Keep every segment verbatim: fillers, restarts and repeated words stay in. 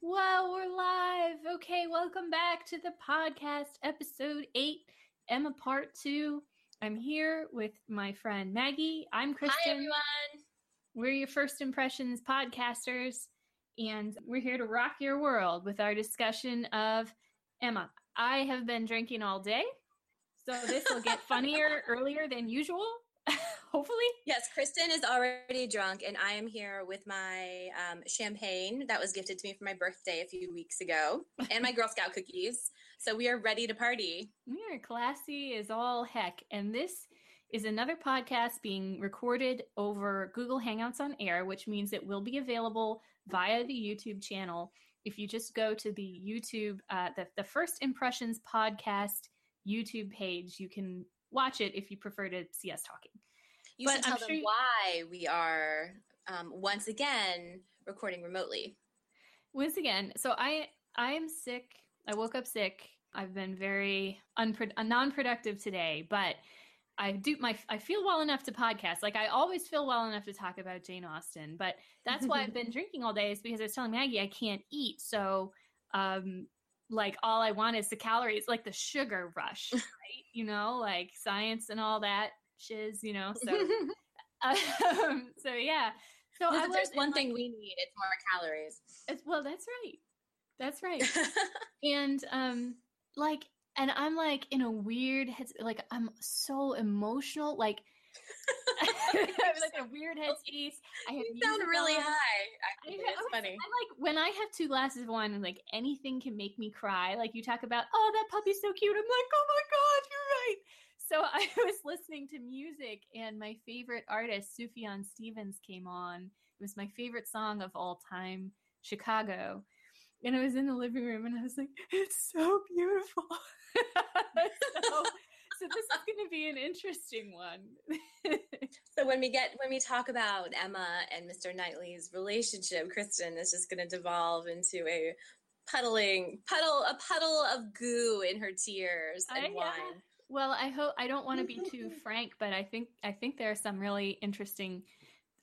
Well, we're live. Okay, welcome back to the podcast, episode eight, Emma part two. I'm here with my friend Maggie. I'm Kristen. Hi, everyone. We're your First Impressions podcasters, and we're here to rock your world with our discussion of Emma. I have been drinking all day, so this will get funnier earlier than usual. Hopefully. Yes, Kristen is already drunk, and I am here with my um, champagne that was gifted to me for my birthday a few weeks ago, and my Girl Scout cookies. So we are ready to party. We are classy as all heck, and this is another podcast being recorded over Google Hangouts on Air, which means it will be available via the YouTube channel. If you just go to the YouTube, uh, the, the First Impressions podcast YouTube page, you can watch it if you prefer to see us talking. You but should tell I'm them sure you- why we are, um, once again, recording remotely. Once again. So I I am sick. I woke up sick. I've been very unpro- non-productive today, but I do my I feel well enough to podcast. Like, I always feel well enough to talk about Jane Austen, but that's why I've been drinking all day, is because I was telling Maggie I can't eat. So, um, like, all I want is the calories, like the sugar rush, right? You know, like science and all that. Shiz, you know, so um, so yeah. So no, I there's one thing, like, we need, it's more calories. It's, well, that's right, that's right. and um, like, and I'm like in a weird head, like I'm so emotional, like I'm like in a weird headspace. I have you sound really on. High. Actually, I, it's I, funny. I like when I have two glasses of wine, and like anything can make me cry. Like, you talk about, oh, that puppy's so cute. I'm like, oh my god, you're right. So I was listening to music, and my favorite artist, Sufjan Stevens, came on. It was my favorite song of all time, Chicago. And I was in the living room, and I was like, it's so beautiful. so, so this is going to be an interesting one. So when we get when we talk about Emma and Mister Knightley's relationship, Kristen is just going to devolve into a puddling puddle a puddle of goo in her tears and I, wine. Yeah. Well, I hope I don't want to be too frank, but I think I think there are some really interesting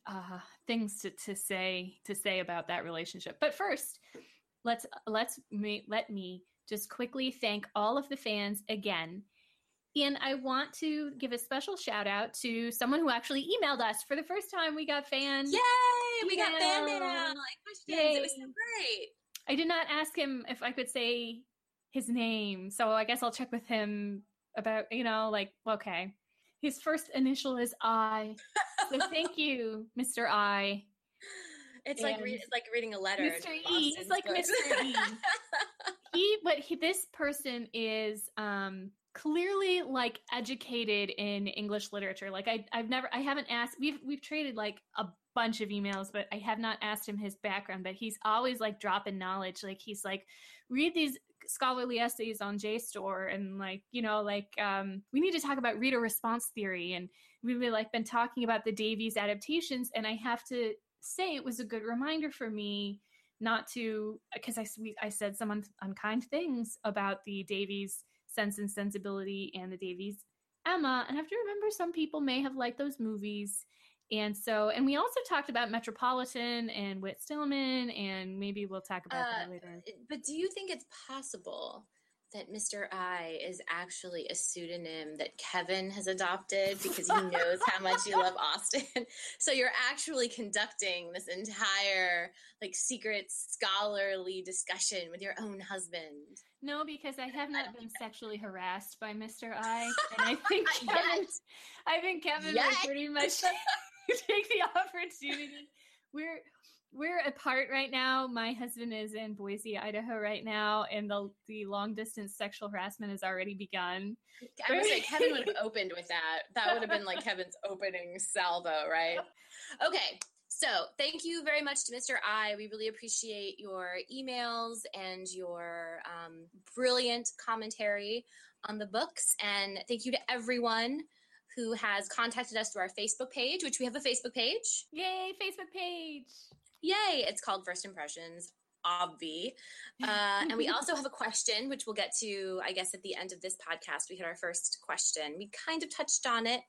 uh, things to, to say to say about that relationship. But first, let's let's me, let me just quickly thank all of the fans again, and I want to give a special shout out to someone who actually emailed us for the first time. We got fan, yay! We email. Got fan mail and questions. Yay. It was so great. I did not ask him if I could say his name, so I guess I'll check with him. About, you know, like, okay. His first initial is I. So thank you, Mister I. It's and like re- it's like reading a letter. Mister E. It's like books. Mister E. He, but he, this person is um, clearly like educated in English literature. Like I, I've never, I haven't asked. We've we've traded like a bunch of emails, but I have not asked him his background. But he's always like dropping knowledge. Like he's like, read these scholarly essays on J STOR, and like, you know, like um we need to talk about reader response theory, and we've like been talking about the Davies adaptations, and I have to say it was a good reminder for me not to, because I, we, I said some un- unkind things about the Davies Sense and Sensibility and the Davies Emma, and I have to remember some people may have liked those movies. And so, and we also talked about Metropolitan and Whit Stillman, and maybe we'll talk about uh, that later. But do you think it's possible that Mister I is actually a pseudonym that Kevin has adopted because he knows how much you love Austin? So you're actually conducting this entire like secret scholarly discussion with your own husband? No, because I have not I been sexually harassed by Mister I, and I think Kevin, I think Kevin yes. would pretty much take the opportunity. We're we're apart right now. My husband is in Boise, Idaho right now, and the the long distance sexual harassment has already begun. I was like, Kevin would have opened with that. That would have been like Kevin's opening salvo, right? Okay. So thank you very much to Mister I. We really appreciate your emails and your um, brilliant commentary on the books. And thank you to everyone who has contacted us through our Facebook page, which we have a Facebook page. Yay, Facebook page. Yay. It's called First Impressions, obvi. Uh, and we also have a question, which we'll get to, I guess, at the end of this podcast. We had our first question. We kind of touched on it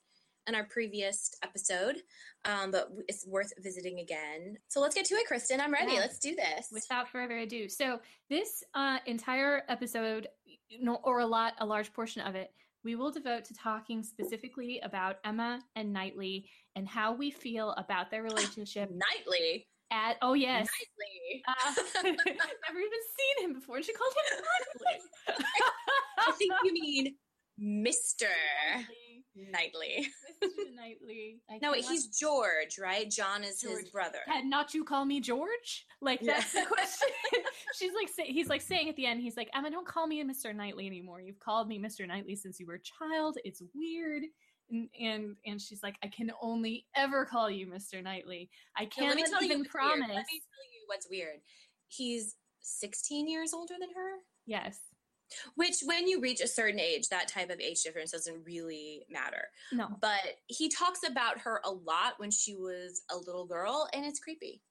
in our previous episode, um, but it's worth visiting again. So let's get to it, Kristen. I'm ready. Yeah. Let's do this. Without further ado. So this uh, entire episode, you know, or a lot, a large portion of it, we will devote to talking specifically about Emma and Knightley and how we feel about their relationship. Knightley? At, oh, yes. Knightley. Uh, I've never even seen him before. She called him Knightley. I think you mean Mister Knightley. Mister Knightley. No, wait, he's George, right? John is George. His brother. Can not you call me George? Like, that's yeah. the question. She's like, say, he's like saying at the end, he's like, Emma, don't call me Mister Knightley anymore. You've called me Mister Knightley since you were a child. It's weird. And, and and she's like, I can only ever call you Mister Knightley. I can't no, even promise. Weird. Let me tell you what's weird. He's sixteen years older than her. Yes. Which, when you reach a certain age, that type of age difference doesn't really matter. No. But he talks about her a lot when she was a little girl, and it's creepy.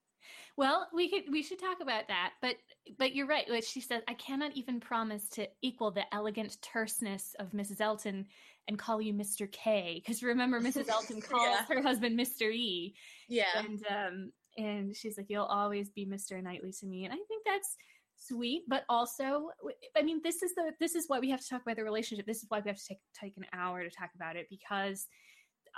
Well, we could we should talk about that, but but you're right. Like she says, I cannot even promise to equal the elegant terseness of Missus Elton and call you Mister K, because remember, Missus Elton calls yeah. her husband Mister E. Yeah, and um, and she's like, you'll always be Mister Knightley to me, and I think that's sweet. But also, I mean, this is the this is why we have to talk about the relationship. This is why we have to take take an hour to talk about it, because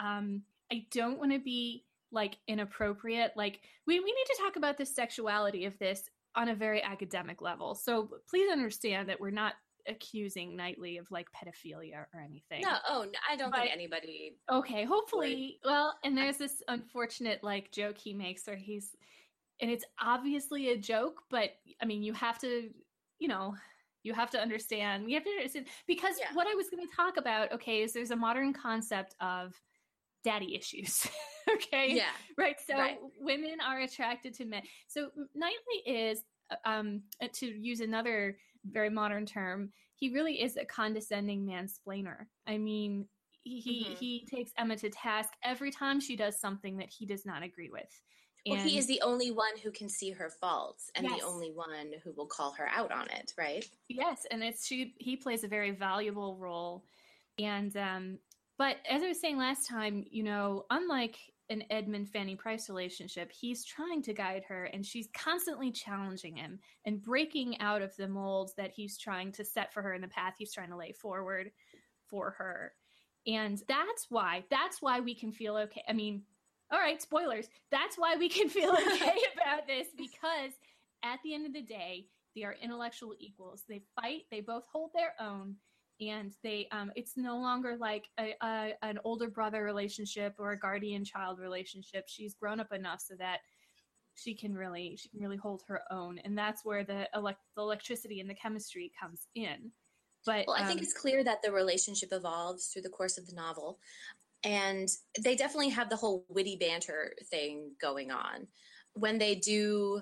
um, I don't want to be. Like inappropriate, like we, we need to talk about the sexuality of this on a very academic level. So please understand that we're not accusing Knightley of like pedophilia or anything. No, oh, no, I don't but, think anybody. Okay, hopefully. Would. Well, and there's this unfortunate like joke he makes where he's, and it's obviously a joke, but I mean, you have to, you know, you have to understand. You have to understand because yeah. what I was going to talk about, okay, is there's a modern concept of daddy issues. Okay. Yeah. Right. So right. women are attracted to men. So Knightley is, um, to use another very modern term, he really is a condescending mansplainer. I mean, he, mm-hmm. he takes Emma to task every time she does something that he does not agree with. And well, he is the only one who can see her faults and yes. the only one who will call her out on it. Right. Yes. And it's, she, he plays a very valuable role. And, um, but as I was saying last time, you know, unlike an Edmund Fanny Price relationship, he's trying to guide her and she's constantly challenging him and breaking out of the molds that he's trying to set for her in the path he's trying to lay forward for her. And that's why, that's why we can feel okay. I mean, all right, spoilers. That's why we can feel okay about this, because at the end of the day, they are intellectual equals. They fight, they both hold their own. And they, um, it's no longer like a, a, an older brother relationship or a guardian child relationship. She's grown up enough so that she can really, she can really hold her own. And that's where the, elect- the electricity and the chemistry comes in. But well, I um, think it's clear that the relationship evolves through the course of the novel, and they definitely have the whole witty banter thing going on when they do.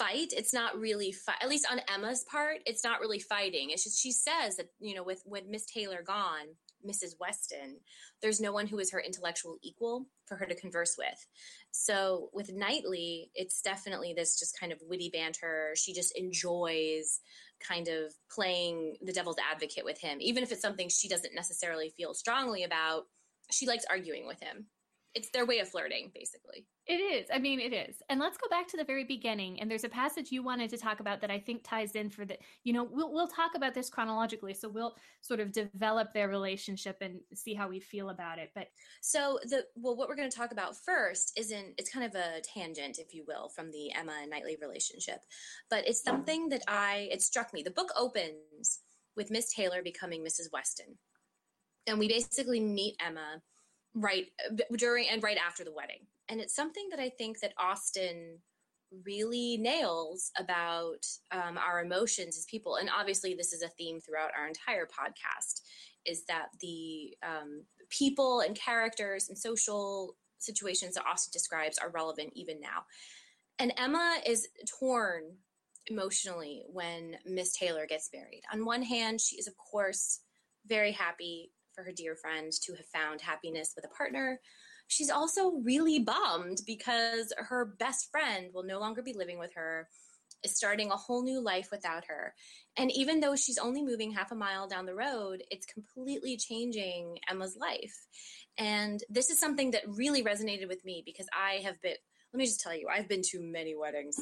Fight it's not really fi- at least on Emma's part, it's not really fighting. It's just she says that, you know, with with Miss Taylor gone, Missus Weston, there's no one who is her intellectual equal for her to converse with. So with Knightley, it's definitely this just kind of witty banter. She just enjoys kind of playing the devil's advocate with him, even if it's something she doesn't necessarily feel strongly about. She likes arguing with him. It's their way of flirting, basically. It is. I mean, it is. And let's go back to the very beginning. And there's a passage you wanted to talk about that I think ties in for the, you know, we'll we'll talk about this chronologically. So we'll sort of develop their relationship and see how we feel about it. But so the, well, what we're going to talk about first isn't, it's kind of a tangent, if you will, from the Emma and Knightley relationship, but it's something that I, it struck me. The book opens with Miss Taylor becoming Missus Weston. And we basically meet Emma right during and right after the wedding. And it's something that I think that Austen really nails about um, our emotions as people. And obviously this is a theme throughout our entire podcast, is that the um, people and characters and social situations that Austen describes are relevant even now. And Emma is torn emotionally when Miss Taylor gets married. On one hand, she is, of course, very happy for her dear friend to have found happiness with a partner. She's also really bummed because her best friend will no longer be living with her. is starting a whole new life without her. And even though she's only moving half a mile down the road, it's completely changing Emma's life. And this is something that really resonated with me because I have been, let me just tell you, I've been to many weddings.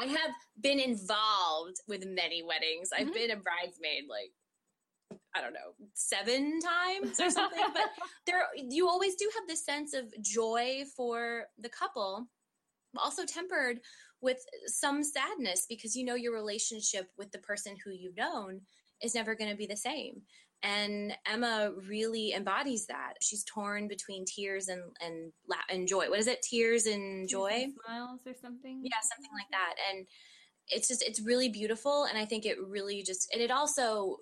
I have been involved with many weddings. I've mm-hmm. been a bridesmaid, like, I don't know, seven times or something. But there, you always do have this sense of joy for the couple, also tempered with some sadness because you know your relationship with the person who you've known is never going to be the same. And Emma really embodies that. She's torn between tears and and, and joy. What is it? Tears and joy? Tears and smiles or something? Yeah, something like that. And it's just, it's really beautiful. And I think it really just, and it also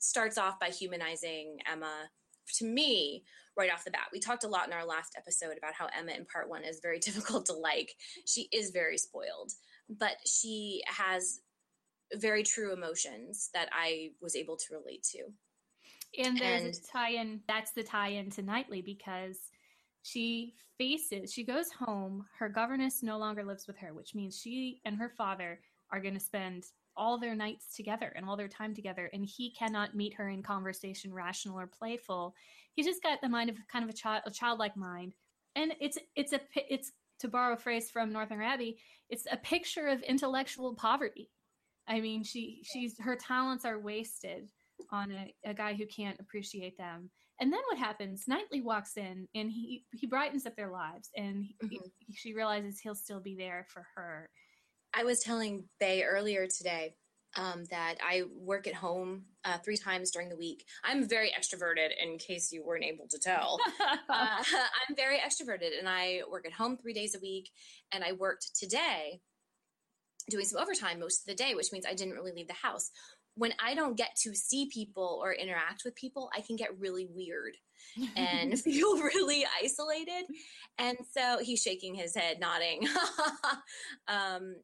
starts off by humanizing Emma to me right off the bat. We talked a lot in our last episode about how Emma in part one is very difficult to like. She is very spoiled, but she has very true emotions that I was able to relate to. And there's and, a tie-in. That's the tie-in to Knightley because she faces, she goes home. Her governess no longer lives with her, which means she and her father are going to spend all their nights together and all their time together. And he cannot meet her in conversation, rational or playful. He's just got the mind of kind of a child, a childlike mind. And it's, it's a, it's to borrow a phrase from Northanger Abbey, it's a picture of intellectual poverty. I mean, she, she's, her talents are wasted on a, a guy who can't appreciate them. And then what happens? Knightley walks in and he, he brightens up their lives and he, mm-hmm. he, she realizes he'll still be there for her. I was telling Bay earlier today um, that I work at home uh, three times during the week. I'm very extroverted, in case you weren't able to tell. uh, I'm very extroverted, and I work at home three days a week, and I worked today doing some overtime most of the day, which means I didn't really leave the house. When I don't get to see people or interact with people, I can get really weird and feel really isolated. And so he's shaking his head, nodding. um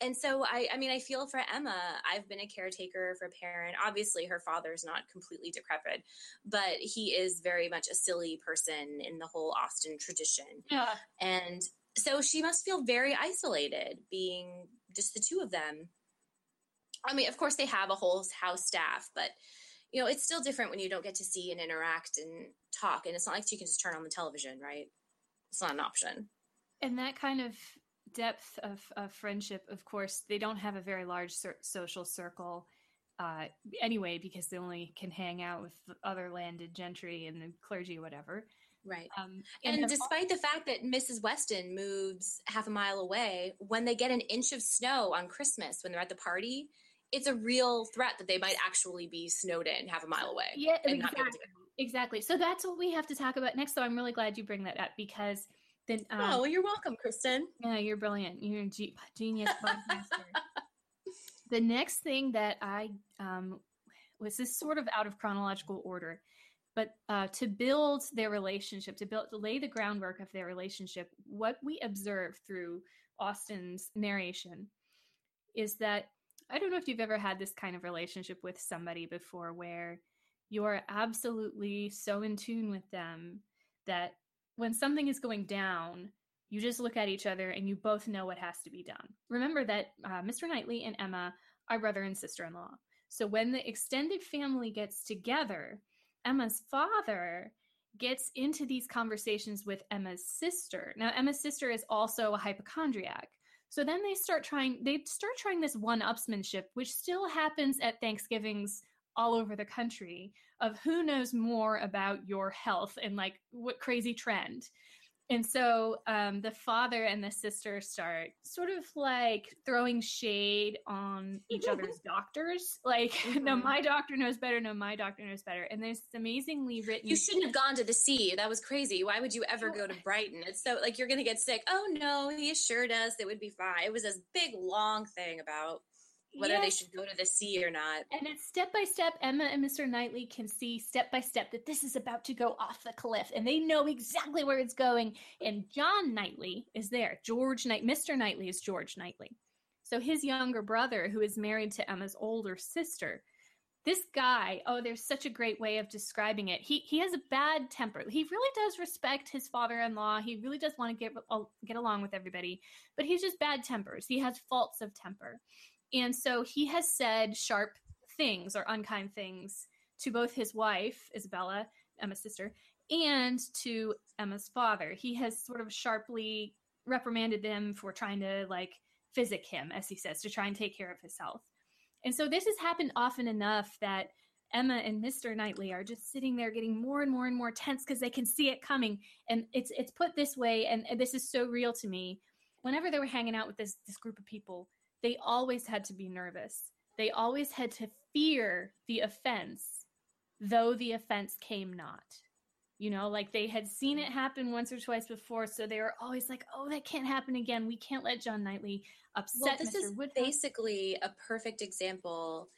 And so, I, I mean, I feel for Emma. I've been a caretaker for a parent. Obviously, her father's not completely decrepit, but he is very much a silly person in the whole Austin tradition. Yeah. And so she must feel very isolated being just the two of them. I mean, of course, they have a whole house staff, but, you know, it's still different when you don't get to see and interact and talk. And it's not like she can just turn on the television, right? It's not an option. And that kind of depth of, of friendship, of course, they don't have a very large cer- social circle uh, anyway, because they only can hang out with other landed gentry and the clergy, whatever. Right. Um, and and despite all- the fact that Missus Weston moves half a mile away, when they get an inch of snow on Christmas, when they're at the party, it's a real threat that they might actually be snowed in half a mile away. Yeah, and exactly. Not exactly. So that's what we have to talk about next. So I'm really glad you bring that up because Then, um, oh, well, you're welcome, Kristen. Yeah, you're brilliant. You're a ge- genius podcaster. The next thing that I um, was this sort of out of chronological order, but uh, to build their relationship, to build, to lay the groundwork of their relationship, what we observe through Austin's narration is that, I don't know if you've ever had this kind of relationship with somebody before where you're absolutely so in tune with them that when something is going down, you just look at each other and you both know what has to be done. Remember that uh, Mister Knightley and Emma are brother and sister-in-law. So when the extended family gets together, Emma's father gets into these conversations with Emma's sister. Now, Emma's sister is also a hypochondriac. So then they start trying, they start trying this one-upsmanship, which still happens at Thanksgivings all over the country of who knows more about your health and like what crazy trend. And so um, the father and the sister start sort of like throwing shade on each other's doctors. Like, mm-hmm. no, my doctor knows better. No, my doctor knows better. And there's amazingly written. You shouldn't have gone to the sea. That was crazy. Why would you ever go to Brighton? It's so like, you're going to get sick. Oh no, he assured us it would be fine. It was this big, long thing about whether yes. they should go to the sea or not. And it's step-by-step. Emma and Mister Knightley can see step-by-step that this is about to go off the cliff, and they know exactly where it's going. And John Knightley is there. George Knight, Mister Knightley is George Knightley. So his younger brother, who is married to Emma's older sister, this guy, oh, there's such a great way of describing it. He he has a bad temper. He really does respect his father-in-law. He really does want to get get along with everybody, but he's just bad tempers. He has faults of temper. And so he has said sharp things or unkind things to both his wife, Isabella, Emma's sister, and to Emma's father. He has sort of sharply reprimanded them for trying to, like, physic him, as he says, to try and take care of his health. And so this has happened often enough that Emma and Mister Knightley are just sitting there getting more and more and more tense because they can see it coming. And it's it's put this way, and, and this is so real to me. Whenever they were hanging out with this this group of people, they always had to be nervous. They always had to fear the offense, though the offense came not. You know, like they had seen it happen once or twice before, so they were always like, oh, that can't happen again. We can't let John Knightley upset well, this Mister is Woodhouse. Basically a perfect example,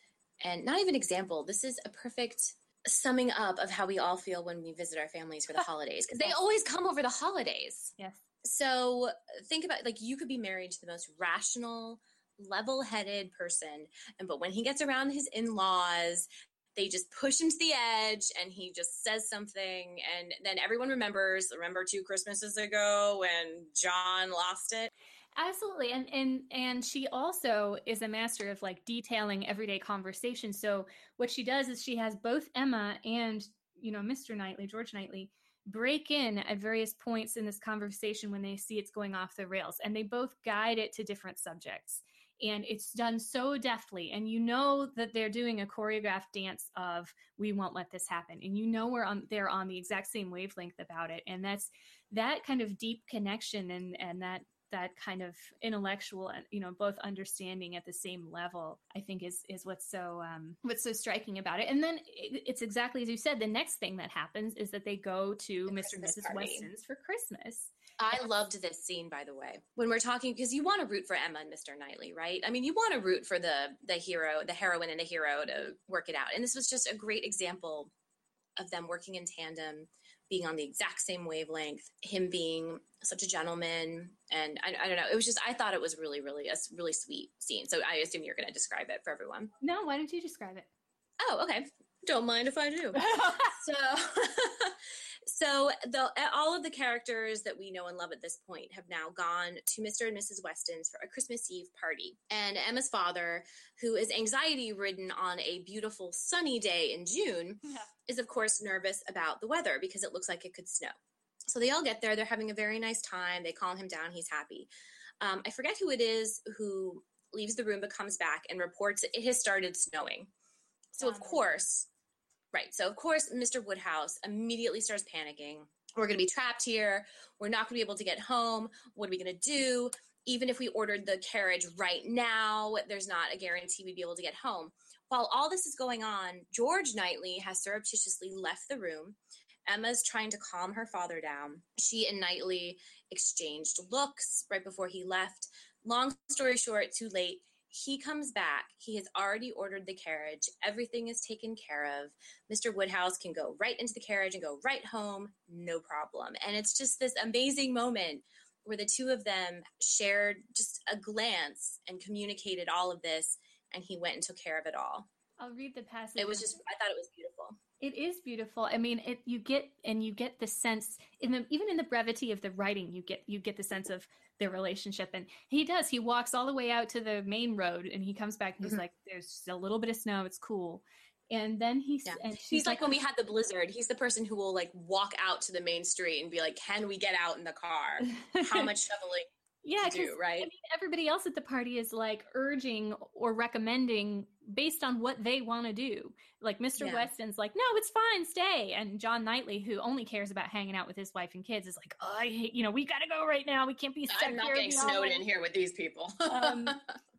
and not even example, this is a perfect summing up of how we all feel when we visit our families for the holidays, because they always come over the holidays. Yes. So think about, like, you could be married to the most rational, level-headed person, and but when he gets around his in-laws, they just push him to the edge and he just says something. And then everyone remembers, remember two Christmases ago when John lost it? Absolutely. And and and she also is a master of, like, detailing everyday conversation. So what she does is she has both Emma and, you know, Mister Knightley, George Knightley, break in at various points in this conversation when they see it's going off the rails. And they both guide it to different subjects. And it's done so deftly. And you know that they're doing a choreographed dance of, we won't let this happen. And you know we're on, they're on the exact same wavelength about it. And that's that kind of deep connection and, and that that kind of intellectual, you know, both understanding at the same level, I think is is what's so um, what's so striking about it. And then it's exactly as you said. The next thing that happens is that they go to the Mister Christmas and Missus Party. Weston's for Christmas. I and- loved this scene, by the way, when we're talking, because you want to root for Emma and Mister Knightley, right? I mean, you want to root for the the hero, the heroine, and the hero to work it out. And this was just a great example of them working in tandem, being on the exact same wavelength, him being such a gentleman. And I, I don't know, it was just, I thought it was really, really, a really sweet scene. So I assume you're going to describe it for everyone. No, why don't you describe it? Oh, okay. Don't mind if I do. so, so the, all of the characters that we know and love at this point have now gone to Mister and Missus Weston's for a Christmas Eve party. And Emma's father, who is anxiety-ridden on a beautiful sunny day in June, yeah. is, of course, nervous about the weather because it looks like it could snow. So they all get there. They're having a very nice time. They calm him down. He's happy. Um, I forget who it is who leaves the room but comes back and reports it has started snowing. So, of course, right. So, of course, Mister Woodhouse immediately starts panicking. We're going to be trapped here. We're not going to be able to get home. What are we going to do? Even if we ordered the carriage right now, there's not a guarantee we'd be able to get home. While all this is going on, George Knightley has surreptitiously left the room. Emma's trying to calm her father down. She and Knightley exchanged looks right before he left. Long story short, too late. He comes back. He has already ordered the carriage. Everything is taken care of. Mister Woodhouse can go right into the carriage and go right home. No problem. And it's just this amazing moment where the two of them shared just a glance and communicated all of this. And he went and took care of it all. I'll read the passage. It was just, I thought it was beautiful. It is beautiful. I mean, it, you get, and you get the sense in the, even in the brevity of the writing, you get, you get the sense of their relationship. And he does, he walks all the way out to the main road and he comes back and he's mm-hmm. like, there's just a little bit of snow. It's cool. And then he, yeah. and she's he's like, like, when we had the blizzard, he's the person who will, like, walk out to the main street and be like, can we get out in the car? How much shoveling? Yeah, do, right? I mean, everybody else at the party is, like, urging or recommending based on what they want to do. Like Mister Yeah. Weston's like, no, it's fine, stay. And John Knightley, who only cares about hanging out with his wife and kids, is like, oh, I hate, you know, we got to go right now. We can't be stuck here. I'm not here getting snowed in here with these people. um,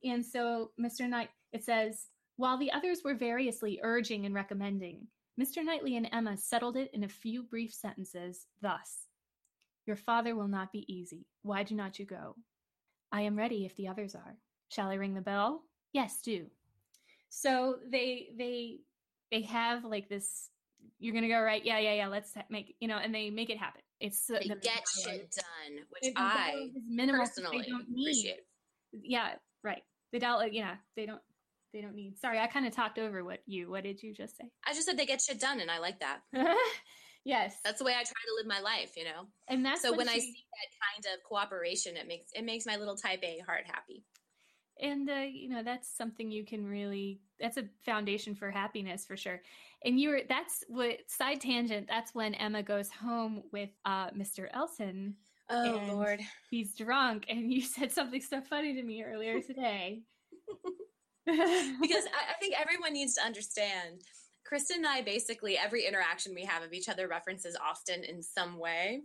and so Mister Knight, it says, while the others were variously urging and recommending, Mister Knightley and Emma settled it in a few brief sentences thus. Your father will not be easy. Why do not you go? I am ready if the others are. Shall I ring the bell? Yes, do. So they they they have, like, this, you're going to go, right? Yeah, yeah, yeah. Let's make, you know, and they make it happen. It's They the, get the, shit done, which I personally they don't need. appreciate. Yeah, right. They don't, yeah, they don't. they don't need. Sorry, I kind of talked over what you, what did you just say? I just said they get shit done, and I like that. Yes. That's the way I try to live my life, you know? And that's so when she... I see that kind of cooperation, it makes, it makes my little type A heart happy. And, uh, you know, that's something you can really, that's a foundation for happiness for sure. And you were, that's what, side tangent, that's when Emma goes home with uh, Mister Elton. Oh, and Lord. He's drunk. And you said something so funny to me earlier today. Because I, I think everyone needs to understand, Kristen and I, basically every interaction we have of each other references Austin in some way.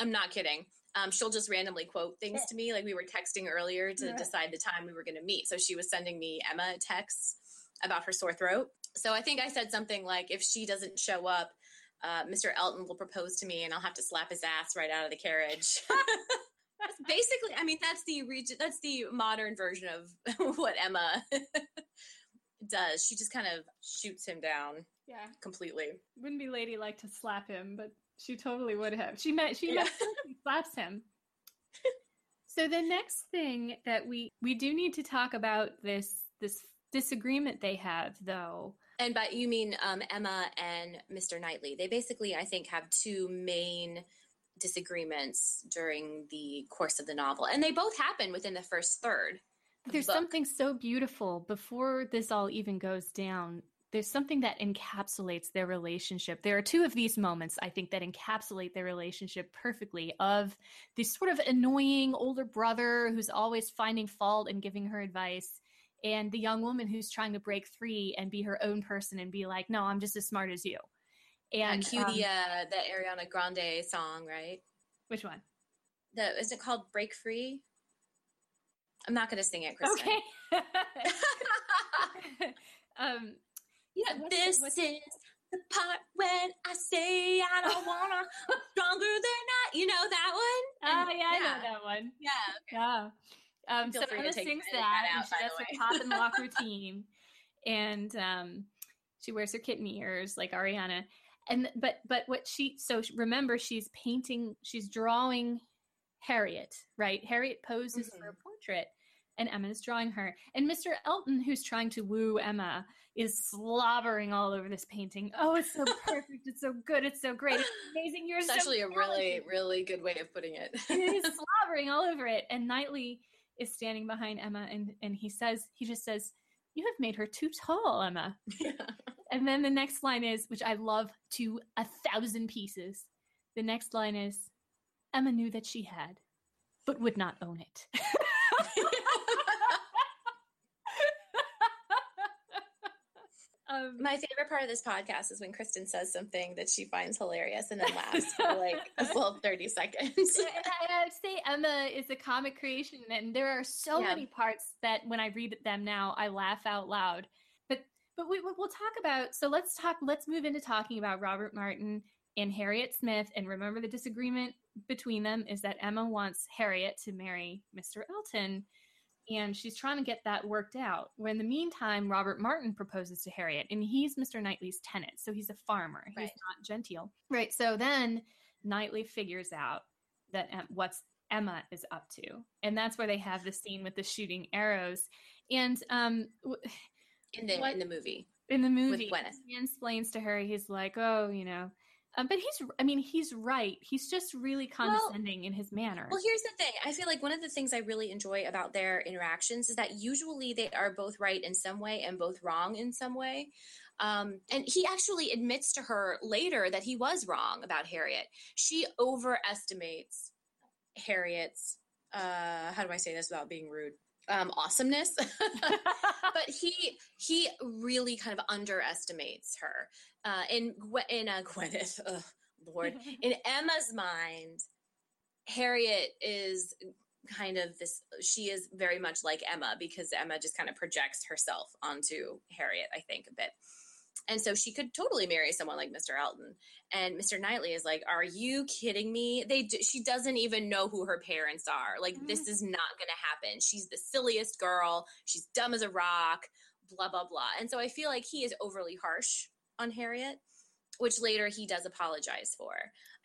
I'm not kidding. Um, she'll just randomly quote things to me. Like, we were texting earlier to yeah. decide the time we were going to meet. So she was sending me Emma texts about her sore throat. So I think I said something like, if she doesn't show up, uh, Mister Elton will propose to me and I'll have to slap his ass right out of the carriage. That's basically, I mean, that's the region, that's the modern version of what Emma does. She just kind of shoots him down. Yeah. Completely. Wouldn't be ladylike to slap him, but she totally would have. She met, she yeah. slaps him. So the next thing that we, we do need to talk about this, this disagreement they have though. And by, you mean um, Emma and Mister Knightley. They basically, I think, have two main disagreements during the course of the novel. And they both happen within the first third. There's book. Something so beautiful before this all even goes down. There's something that encapsulates their relationship. There are two of these moments, I think, that encapsulate their relationship perfectly, of this sort of annoying older brother who's always finding fault and giving her advice, and the young woman who's trying to break free and be her own person and be like, no, I'm just as smart as you. And uh, cue um, the, uh, the Ariana Grande song, right? Which one? The, is it called Break Free? I'm not going to sing it, Kristen. Okay. um, Yeah, what's this what's is the part when I say I don't wanna, I'm stronger than I. You know that one? Oh, uh, yeah, yeah, I know that one. Yeah. Okay. Yeah. Um, so Emma sings that, that out, and she does the pop and lock routine, and um, she wears her kitten ears like Ariana. And but but what she so remember she's painting, she's drawing Harriet, right? Harriet poses mm-hmm. for a portrait. And Emma is drawing her. And Mister Elton, who's trying to woo Emma, is slobbering all over this painting. Oh, it's so perfect. It's so good. It's so great. It's amazing. You're it's so actually talented. A really, really good way of putting it. And it is slobbering all over it. And Knightley is standing behind Emma, and, and he says, he just says, you have made her too tall, Emma. Yeah. And then the next line is, which I love to a thousand pieces. The next line is, Emma knew that she had, but would not own it. Um, my favorite part of this podcast is when Kristen says something that she finds hilarious and then laughs for like a full thirty seconds. Yeah, and I would say Emma is a comic creation, and there are so yeah. many parts that when I read them now, I laugh out loud. But but we, we'll talk about, so let's talk, let's move into talking about Robert Martin and Harriet Smith. And remember, the disagreement between them is that Emma wants Harriet to marry Mister Elton, and she's trying to get that worked out. Where in the meantime, Robert Martin proposes to Harriet, and he's Mister Knightley's tenant. So he's a farmer. Right. He's not genteel. Right. So then Knightley figures out that um, what's Emma is up to. And that's where they have the scene with the shooting arrows. And um, in, the, what, in the movie. In the movie. He explains to her, he's like, oh, you know. Um, but he's, I mean, he's right. He's just really condescending well, in his manner. Well, here's the thing. I feel like one of the things I really enjoy about their interactions is that usually they are both right in some way and both wrong in some way. Um, and he actually admits to her later that he was wrong about Harriet. She overestimates Harriet's, uh, how do I say this without being rude? Um, awesomeness. But he he really kind of underestimates her. Uh, in in uh, Gwyneth, oh, Lord, in Emma's mind, Harriet is kind of this. She is very much like Emma, because Emma just kind of projects herself onto Harriet, I think, a bit. And so she could totally marry someone like Mister Elton. And Mister Knightley is like, are you kidding me? They do, she doesn't even know who her parents are. Like, mm-hmm. this is not going to happen. She's the silliest girl. She's dumb as a rock, blah, blah, blah. And so I feel like he is overly harsh on Harriet, which later he does apologize for.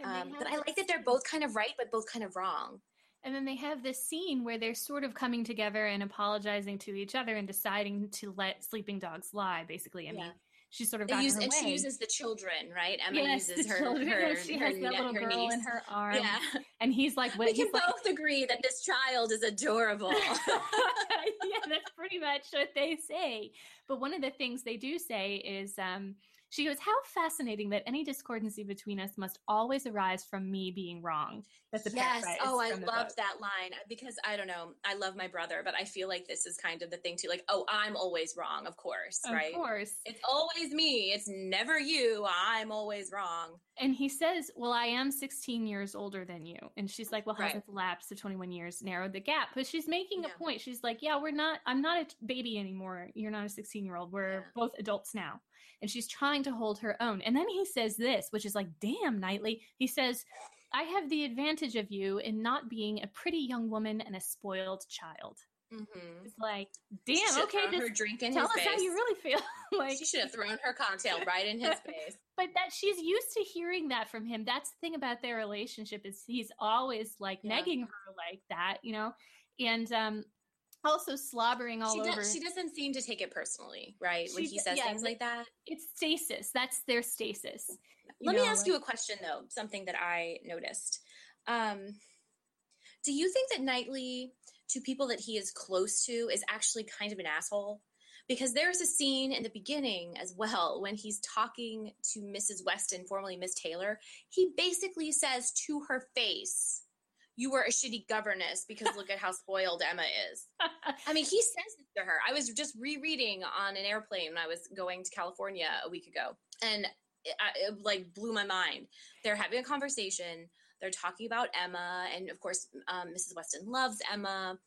Um, but I like that they're both kind of right, but both kind of wrong. And then they have this scene where they're sort of coming together and apologizing to each other and deciding to let sleeping dogs lie, basically. I yeah. mean, she's sort of got use, her And way. She uses the children, right? Emma yes, uses the her, children, her, she her, has her, that little her girl niece. in her arm. Yeah. And he's like, what, we he's can like, both agree that this child is adorable. Yeah, that's pretty much what they say. But one of the things they do say is, um, she goes, how fascinating that any discordancy between us must always arise from me being wrong. That's a yes. Oh, I loved that line because I don't know. I love my brother, but I feel like this is kind of the thing too. Like, oh, I'm always wrong, of course, of right? Of course. It's always me. It's never you. I'm always wrong. And he says, well, I am sixteen years older than you. And she's like, well, right. hasn't the lapse of twenty-one years narrowed the gap? But she's making yeah. a point. She's like, yeah, we're not, I'm not a baby anymore. You're not a sixteen-year-old. We're yeah. both adults now. And she's trying to hold her own. And then he says this, which is like, damn, Knightley. He says, I have the advantage of you in not being a pretty young woman and a spoiled child. Mm-hmm. It's like, damn, okay, just her drink in tell his us face. How you really feel. Like, she should have thrown her cocktail right in his face. But that she's used to hearing that from him. That's the thing about their relationship is he's always like yeah. negging her like that, you know, and um, also slobbering all she does, over. She doesn't seem to take it personally, right? She when he says yeah, things like that. It's stasis. That's their stasis. Let know, me ask like, you a question, though, something that I noticed. Um, do you think that Knightley... to people that he is close to is actually kind of an asshole? Because there's a scene in the beginning as well when he's talking to Missus Weston, formerly Miss Taylor. He basically says to her face, you were a shitty governess because look at how spoiled Emma is. I mean, he says this to her. I was just rereading on an airplane when I was going to California a week ago. And it, it like blew my mind. They're having a conversation. They're talking about Emma, and of course, um, Missus Weston loves Emma.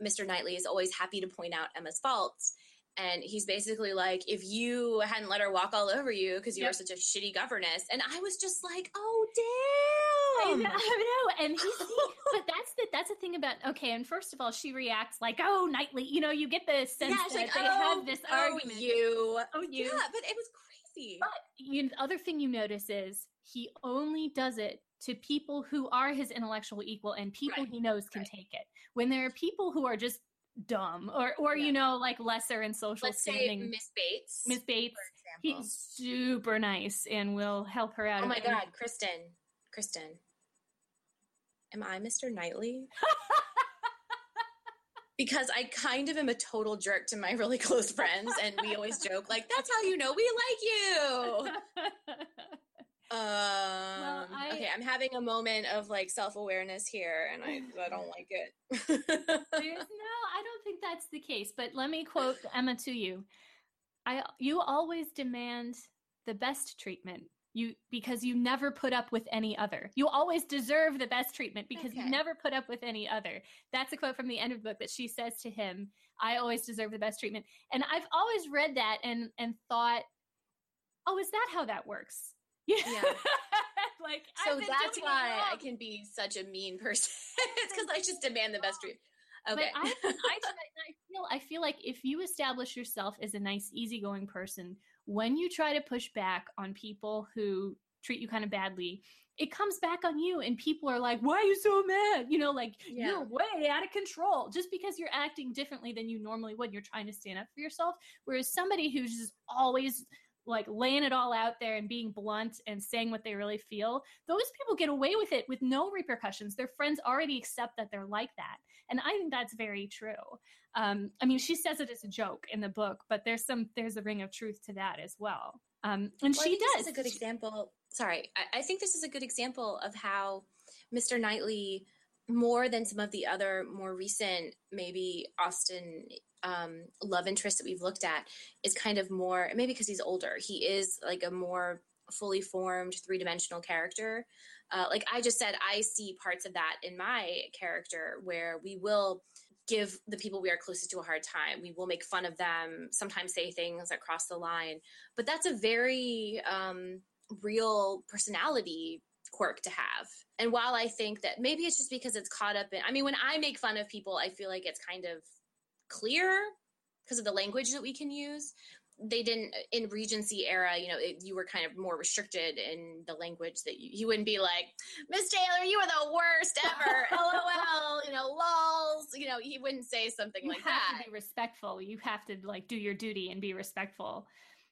Mister Knightley is always happy to point out Emma's faults, and he's basically like, if you hadn't let her walk all over you because you yep. were such a shitty governess, and I was just like, oh, damn. I know, I know. And he's, but that's the, that's the thing about, okay, and first of all, she reacts like, oh, Knightley, you know, you get the sense yeah, that like, they oh, have this oh, argument. you. Oh, you. Yeah, but it was crazy. But you, the other thing you notice is he only does it to people who are his intellectual equal and people right. he knows can right. take it. When there are people who are just dumb or, or yeah. you know, like lesser in social Let's standing. Let's say Miss Bates. Miss Bates. He's super nice and will help her out. Oh, my God. Anything. Kristen. Kristen. Am I Mister Knightley? Because I kind of am a total jerk to my really close friends, and we always joke, like, that's how you know we like you. Um, well, I, okay, I'm having a moment of like self-awareness here, and I, I don't like it. No, I don't think that's the case, but let me quote Emma to you. I, you always demand the best treatment you because you never put up with any other. You always deserve the best treatment because okay. you never put up with any other. That's a quote from the end of the book that she says to him, I always deserve the best treatment. And I've always read that and, and thought, oh, is that how that works? Yeah. yeah. Like, so that's why I can be such a mean person. It's because I just demand the best treatment. Okay. But I, I, I feel I feel like if you establish yourself as a nice, easygoing person, when you try to push back on people who treat you kind of badly, it comes back on you, and people are like, why are you so mad? You know, like yeah. you're way out of control just because you're acting differently than you normally would. You're trying to stand up for yourself. Whereas somebody who's just always like laying it all out there and being blunt and saying what they really feel, those people get away with it with no repercussions. Their friends already accept that they're like that. And I think that's very true. Um, I mean, she says it as a joke in the book, but there's some, there's a ring of truth to that as well. Um, and well, she does. This is a good example. Sorry. I, I think this is a good example of how Mister Knightley, more than some of the other more recent, maybe Austen Um, love interest that we've looked at, is kind of more, maybe because he's older, he is like a more fully formed three-dimensional character. Uh, like I just said, I see parts of that in my character where we will give the people we are closest to a hard time. We will make fun of them, sometimes say things that cross the line. But that's a very um, real personality quirk to have. And while I think that maybe it's just because it's caught up in, I mean, when I make fun of people, I feel like it's kind of clear because of the language that we can use. they didn't, in Regency era, you know, it, you were kind of more restricted in the language that you, you wouldn't be like, Miss Taylor, you are the worst ever. LOL, you know, lols, you know, he wouldn't say something you like that. You have to be respectful. You have to like do your duty and be respectful.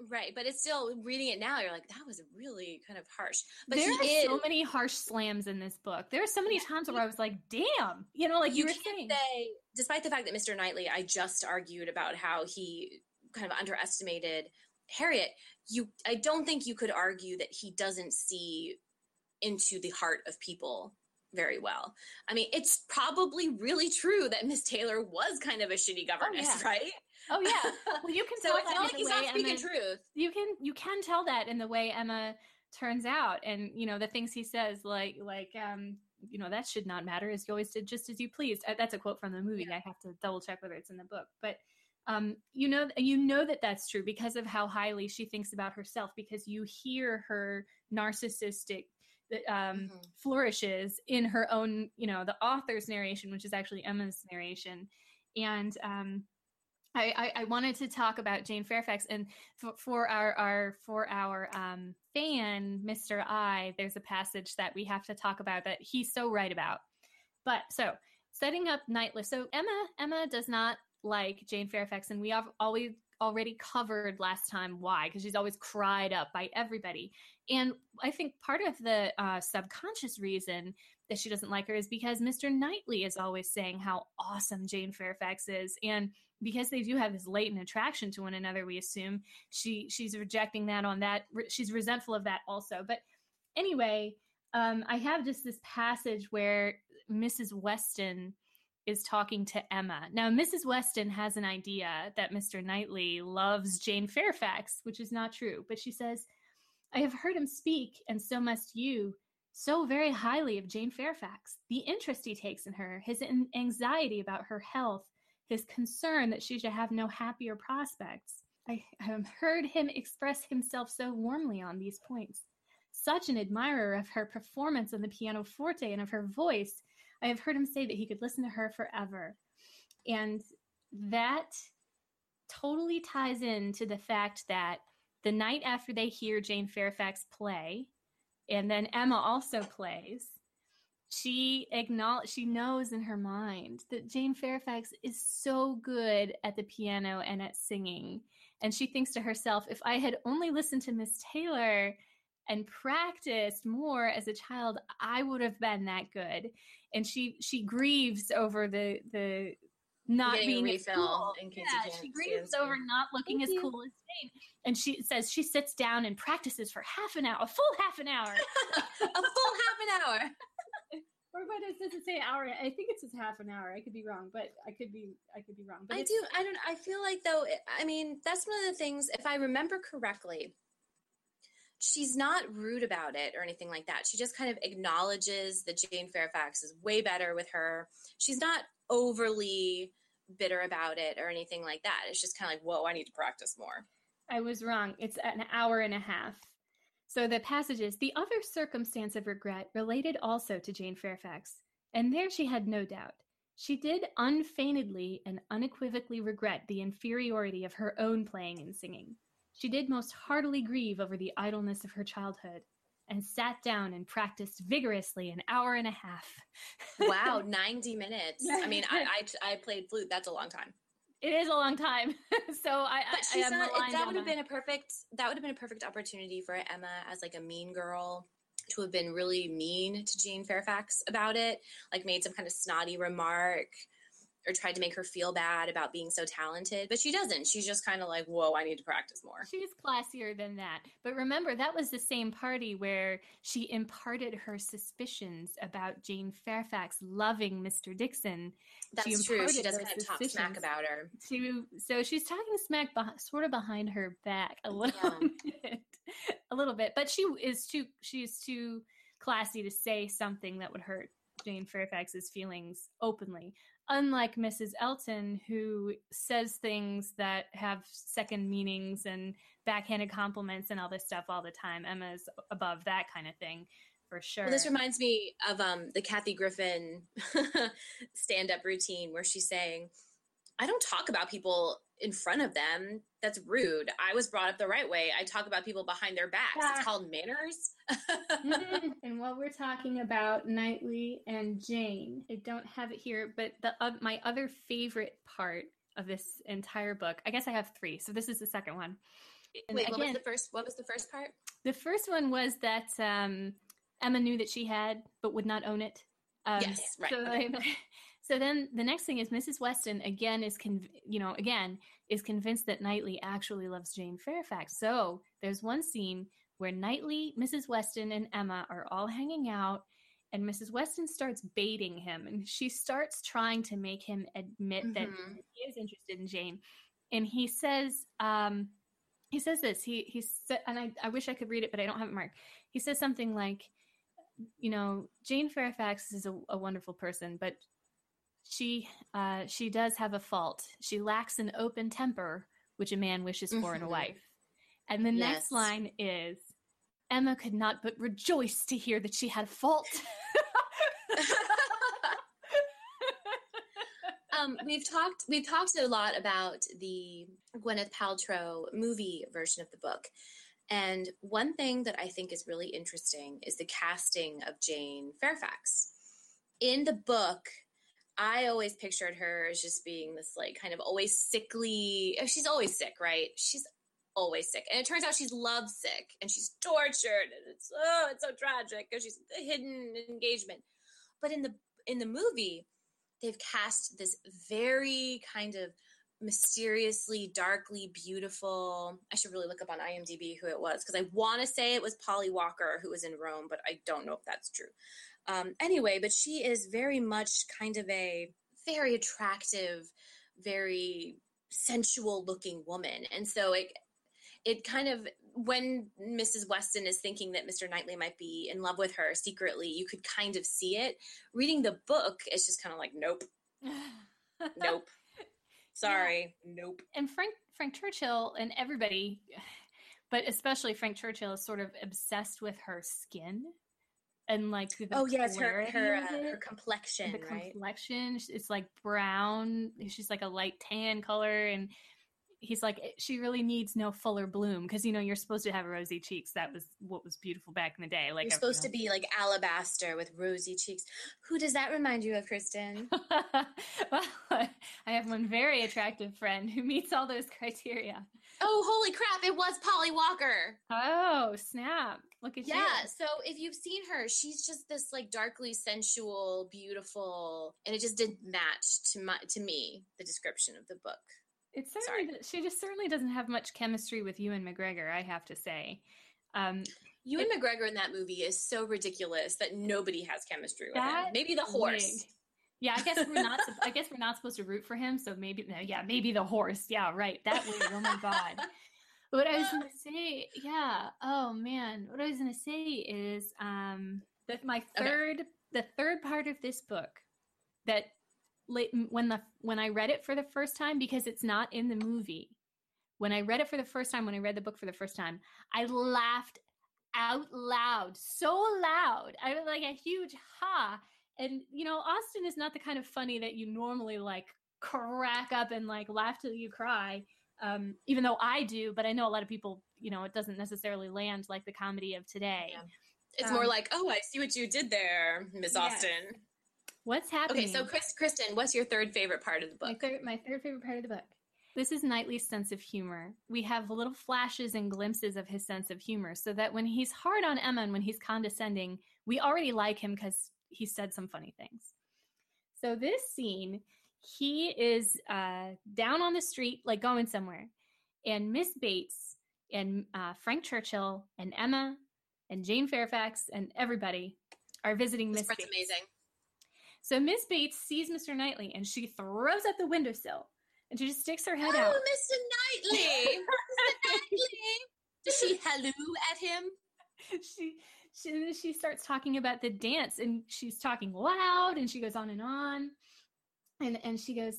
Right. But it's still, reading it now, you're like, that was really kind of harsh. But there are is, so many harsh slams in this book. There are so many yeah, times where I was like, damn, you know, like you, you were saying. Say, despite the fact that Mister Knightley, I just argued about how he kind of underestimated Harriet, you, I don't think you could argue that he doesn't see into the heart of people very well. I mean, it's probably really true that Miss Taylor was kind of a shitty governess, oh, yeah. right? Oh yeah. Well, you can so tell that like in the way Emma, truth. You can you can tell that in the way Emma turns out, and you know the things he says, like like um, you know that should not matter, as you always did, just as you pleased. That's a quote from the movie. Yeah. I have to double check whether it's in the book, but. Um, you know, you know that that's true because of how highly she thinks about herself, because you hear her narcissistic um, mm-hmm. flourishes in her own, you know, the author's narration, which is actually Emma's narration. And um, I, I, I wanted to talk about Jane Fairfax, and for, for our, our, for our um, fan, Mister I, there's a passage that we have to talk about that he's so right about. But so setting up Knightley. So Emma, Emma does not like Jane Fairfax, and we have always already covered last time why, because she's always cried up by everybody. And I think part of the uh, subconscious reason that she doesn't like her is because Mister Knightley is always saying how awesome Jane Fairfax is. And because they do have this latent attraction to one another, we assume she she's rejecting that on that. Re- she's resentful of that also. But anyway, um, I have just this passage where Missus Weston is talking to Emma. Now, Missus Weston has an idea that Mister Knightley loves Jane Fairfax, which is not true. But she says, I have heard him speak, and so must you, so very highly of Jane Fairfax. The interest he takes in her, his anxiety about her health, his concern that she should have no happier prospects. I have heard him express himself so warmly on these points. Such an admirer of her performance on the pianoforte and of her voice, I have heard him say that he could listen to her forever. And that totally ties into the fact that the night after they hear Jane Fairfax play, and then Emma also plays, she acknowledge, she knows in her mind that Jane Fairfax is so good at the piano and at singing. And she thinks to herself, if I had only listened to Miss Taylor and practiced more as a child, I would have been that good. And she she grieves over the the not Getting being a refill cool. In case yeah, she grieves over me. Not looking Thank as you. Cool as Jane. And she says she sits down and practices for half an hour, a full half an hour, a full half an hour. Or but it doesn't say hour. I think it's just half an hour. I could be wrong, but I could be I could be wrong. But I do. I don't. I feel like though. I mean, that's one of the things. If I remember correctly, she's not rude about it or anything like that. She just kind of acknowledges that Jane Fairfax is way better with her. She's not overly bitter about it or anything like that. It's just kind of like, whoa, I need to practice more. I was wrong. It's an hour and a half. So the passage is, the other circumstance of regret related also to Jane Fairfax, and there she had no doubt. She did unfeignedly and unequivocally regret the inferiority of her own playing and singing. She did most heartily grieve over the idleness of her childhood, and sat down and practiced vigorously an hour and a half. Wow, ninety minutes. I mean, I, I I played flute. That's a long time. It is a long time. So I, but I, she's I not, that would have been a perfect that would have been a perfect opportunity for Emma as like a mean girl to have been really mean to Jane Fairfax about it, like made some kind of snotty remark or tried to make her feel bad about being so talented. But she doesn't. She's just kind of like, whoa, I need to practice more. She's classier than that. But remember, that was the same party where she imparted her suspicions about Jane Fairfax loving Mister Dixon. That's true. She does kind of talk smack about her. She, so she's talking smack be- sort of behind her back a little yeah. bit. A little bit. But she is too, she is too classy to say something that would hurt Jane Fairfax's feelings openly, unlike Missus Elton, who says things that have second meanings and backhanded compliments and all this stuff all the time. Emma's above that kind of thing, for sure. Well, this reminds me of um, the Kathy Griffin stand-up routine where she's saying, I don't talk about people in front of them. That's rude. I was brought up the right way. I talk about people behind their backs. Yeah. It's called manners. Mm-hmm. And what we're talking about, Knightley and Jane, I don't have it here, but the uh, my other favorite part of this entire book, I guess I have three. So this is the second one. And Wait, again, what was the first? What was the first part? The first one was that um, Emma knew that she had, but would not own it. Um, yes, right. So, okay. like, so then the next thing is Missus Weston again is, con- you know, again is convinced that Knightley actually loves Jane Fairfax. So there's one scene where Knightley, Missus Weston, and Emma are all hanging out, and Missus Weston starts baiting him, and she starts trying to make him admit mm-hmm. that he is interested in Jane. And he says, um, he says this. He he said, and I, I wish I could read it, but I don't have it marked. He says something like, you know, Jane Fairfax is a, a wonderful person, but she uh, she does have a fault. She lacks an open temper, which a man wishes for in a wife. And the yes. next line is, Emma could not but rejoice to hear that she had a fault. um, we've talked we've talked a lot about the Gwyneth Paltrow movie version of the book. And one thing that I think is really interesting is the casting of Jane Fairfax. In the book, I always pictured her as just being this, like, kind of always sickly. She's always sick, right? She's always sick. And it turns out she's lovesick and she's tortured. And it's, oh, it's so tragic because she's a hidden engagement. But in the in the movie, they've cast this very kind of mysteriously, darkly beautiful. I should really look up on I M D B who it was, because I want to say it was Polly Walker who was in Rome, but I don't know if that's true. Um, anyway, but she is very much kind of a very attractive, very sensual-looking woman. And so it it kind of, when Missus Weston is thinking that Mister Knightley might be in love with her secretly, you could kind of see it. Reading the book, it's just kind of like, nope, nope. Sorry. Yeah. Nope. And Frank Frank Churchill and everybody, but especially Frank Churchill, is sort of obsessed with her skin and like the oh yes, her her, uh, her complexion, the right? complexion. It's like brown. She's like a light tan color, and he's like, she really needs no fuller bloom because, you know, you're supposed to have rosy cheeks. That was what was beautiful back in the day. Like, you're supposed to be like alabaster with rosy cheeks. Who does that remind you of, Kristen? Well, I have one very attractive friend who meets all those criteria. Oh, holy crap. It was Polly Walker. Oh, snap. Look at yeah, you. Yeah. So if you've seen her, she's just this like darkly sensual, beautiful, and it just didn't match to my, to me, the description of the book. It's certainly Sorry. She just certainly doesn't have much chemistry with Ewan McGregor, I have to say. Um, Ewan it, McGregor in that movie is so ridiculous that nobody has chemistry with him. Maybe the horse. Wig. Yeah, I guess we're not. I guess we're not supposed to root for him. So maybe, yeah, maybe the horse. Yeah, right. That wig. Oh my god. What I was gonna say, yeah. Oh man, what I was gonna say is um, that my third, okay. the third part of this book, that. When the when I read it for the first time, because it's not in the movie, when I read it for the first time, when I read the book for the first time, I laughed out loud, so loud. I was like a huge ha. And, you know, Austin is not the kind of funny that you normally like crack up and like laugh till you cry, um, even though I do. But I know a lot of people, you know, it doesn't necessarily land like the comedy of today. Yeah. It's um, more like, oh, I see what you did there, Miss yeah. Austin. What's happening? Okay, so Chris, Kristen, what's your third favorite part of the book? My third, my third favorite part of the book. This is Knightley's sense of humor. We have little flashes and glimpses of his sense of humor, so that when he's hard on Emma and when he's condescending, we already like him because he said some funny things. So this scene, he is uh, down on the street, like going somewhere, and Miss Bates and uh, Frank Churchill and Emma and Jane Fairfax and everybody are visiting Miss Bates. That's amazing. So Miss Bates sees Mister Knightley, and she throws up the windowsill, and she just sticks her head oh, out. Oh, Mister Knightley! Mister Knightley! Does she halloo at him? She, she she starts talking about the dance, and she's talking loud, and she goes on and on. And, and she goes,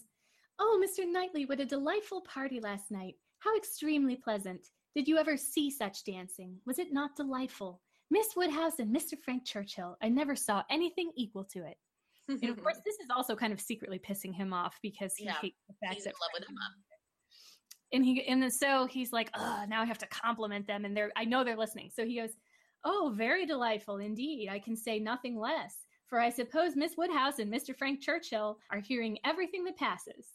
oh, Mister Knightley, what a delightful party last night. How extremely pleasant. Did you ever see such dancing? Was it not delightful? Miss Woodhouse and Mister Frank Churchill, I never saw anything equal to it. And of course, this is also kind of secretly pissing him off because he yeah, hates the fact he's that in love with Emma. And he, and so he's like, oh, now I have to compliment them. And they're, I know they're listening. So he goes, oh, very delightful indeed. I can say nothing less. For I suppose Miss Woodhouse and Mister Frank Churchill are hearing everything that passes.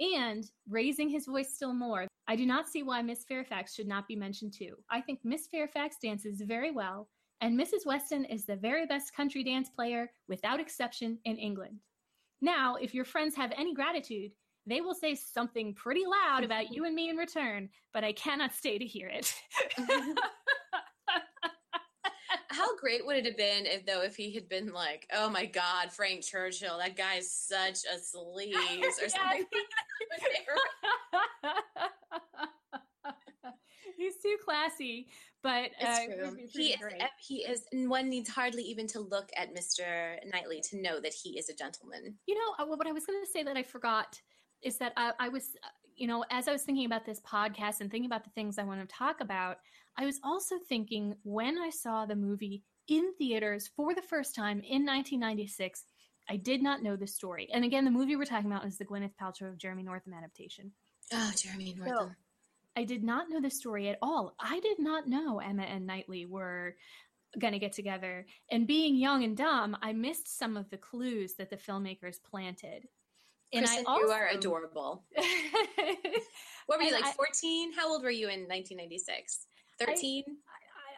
And raising his voice still more, I do not see why Miss Fairfax should not be mentioned too. I think Miss Fairfax dances very well, and Missus Weston is the very best country dance player, without exception, in England. Now, if your friends have any gratitude, they will say something pretty loud about you and me in return, but I cannot stay to hear it. How great would it have been if, though, if he had been like, oh, my God, Frank Churchill, that guy is such a sleaze or something. He's too classy, but uh, true. He, is, he is, and one needs hardly even to look at Mister Knightley to know that he is a gentleman. You know, what I was going to say that I forgot is that I, I was, you know, as I was thinking about this podcast and thinking about the things I want to talk about, I was also thinking when I saw the movie in theaters for the first time in nineteen ninety-six, I did not know the story. And again, the movie we're talking about is the Gwyneth Paltrow, Jeremy Northam adaptation. Oh, Jeremy Northam. So, I did not know the story at all. I did not know Emma and Knightley were going to get together. And being young and dumb, I missed some of the clues that the filmmakers planted. And Kristen, I also, you are adorable. What were you, like fourteen? How old were you in nineteen ninety-six? thirteen?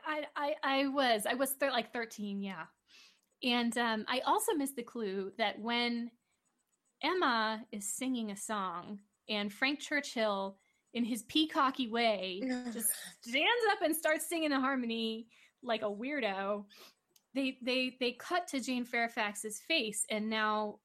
I, I, I, I was. I was th- like thirteen, yeah. And um, I also missed the clue that when Emma is singing a song and Frank Churchill, in his peacocky way, just stands up and starts singing a harmony like a weirdo, They they they cut to Jane Fairfax's face, and now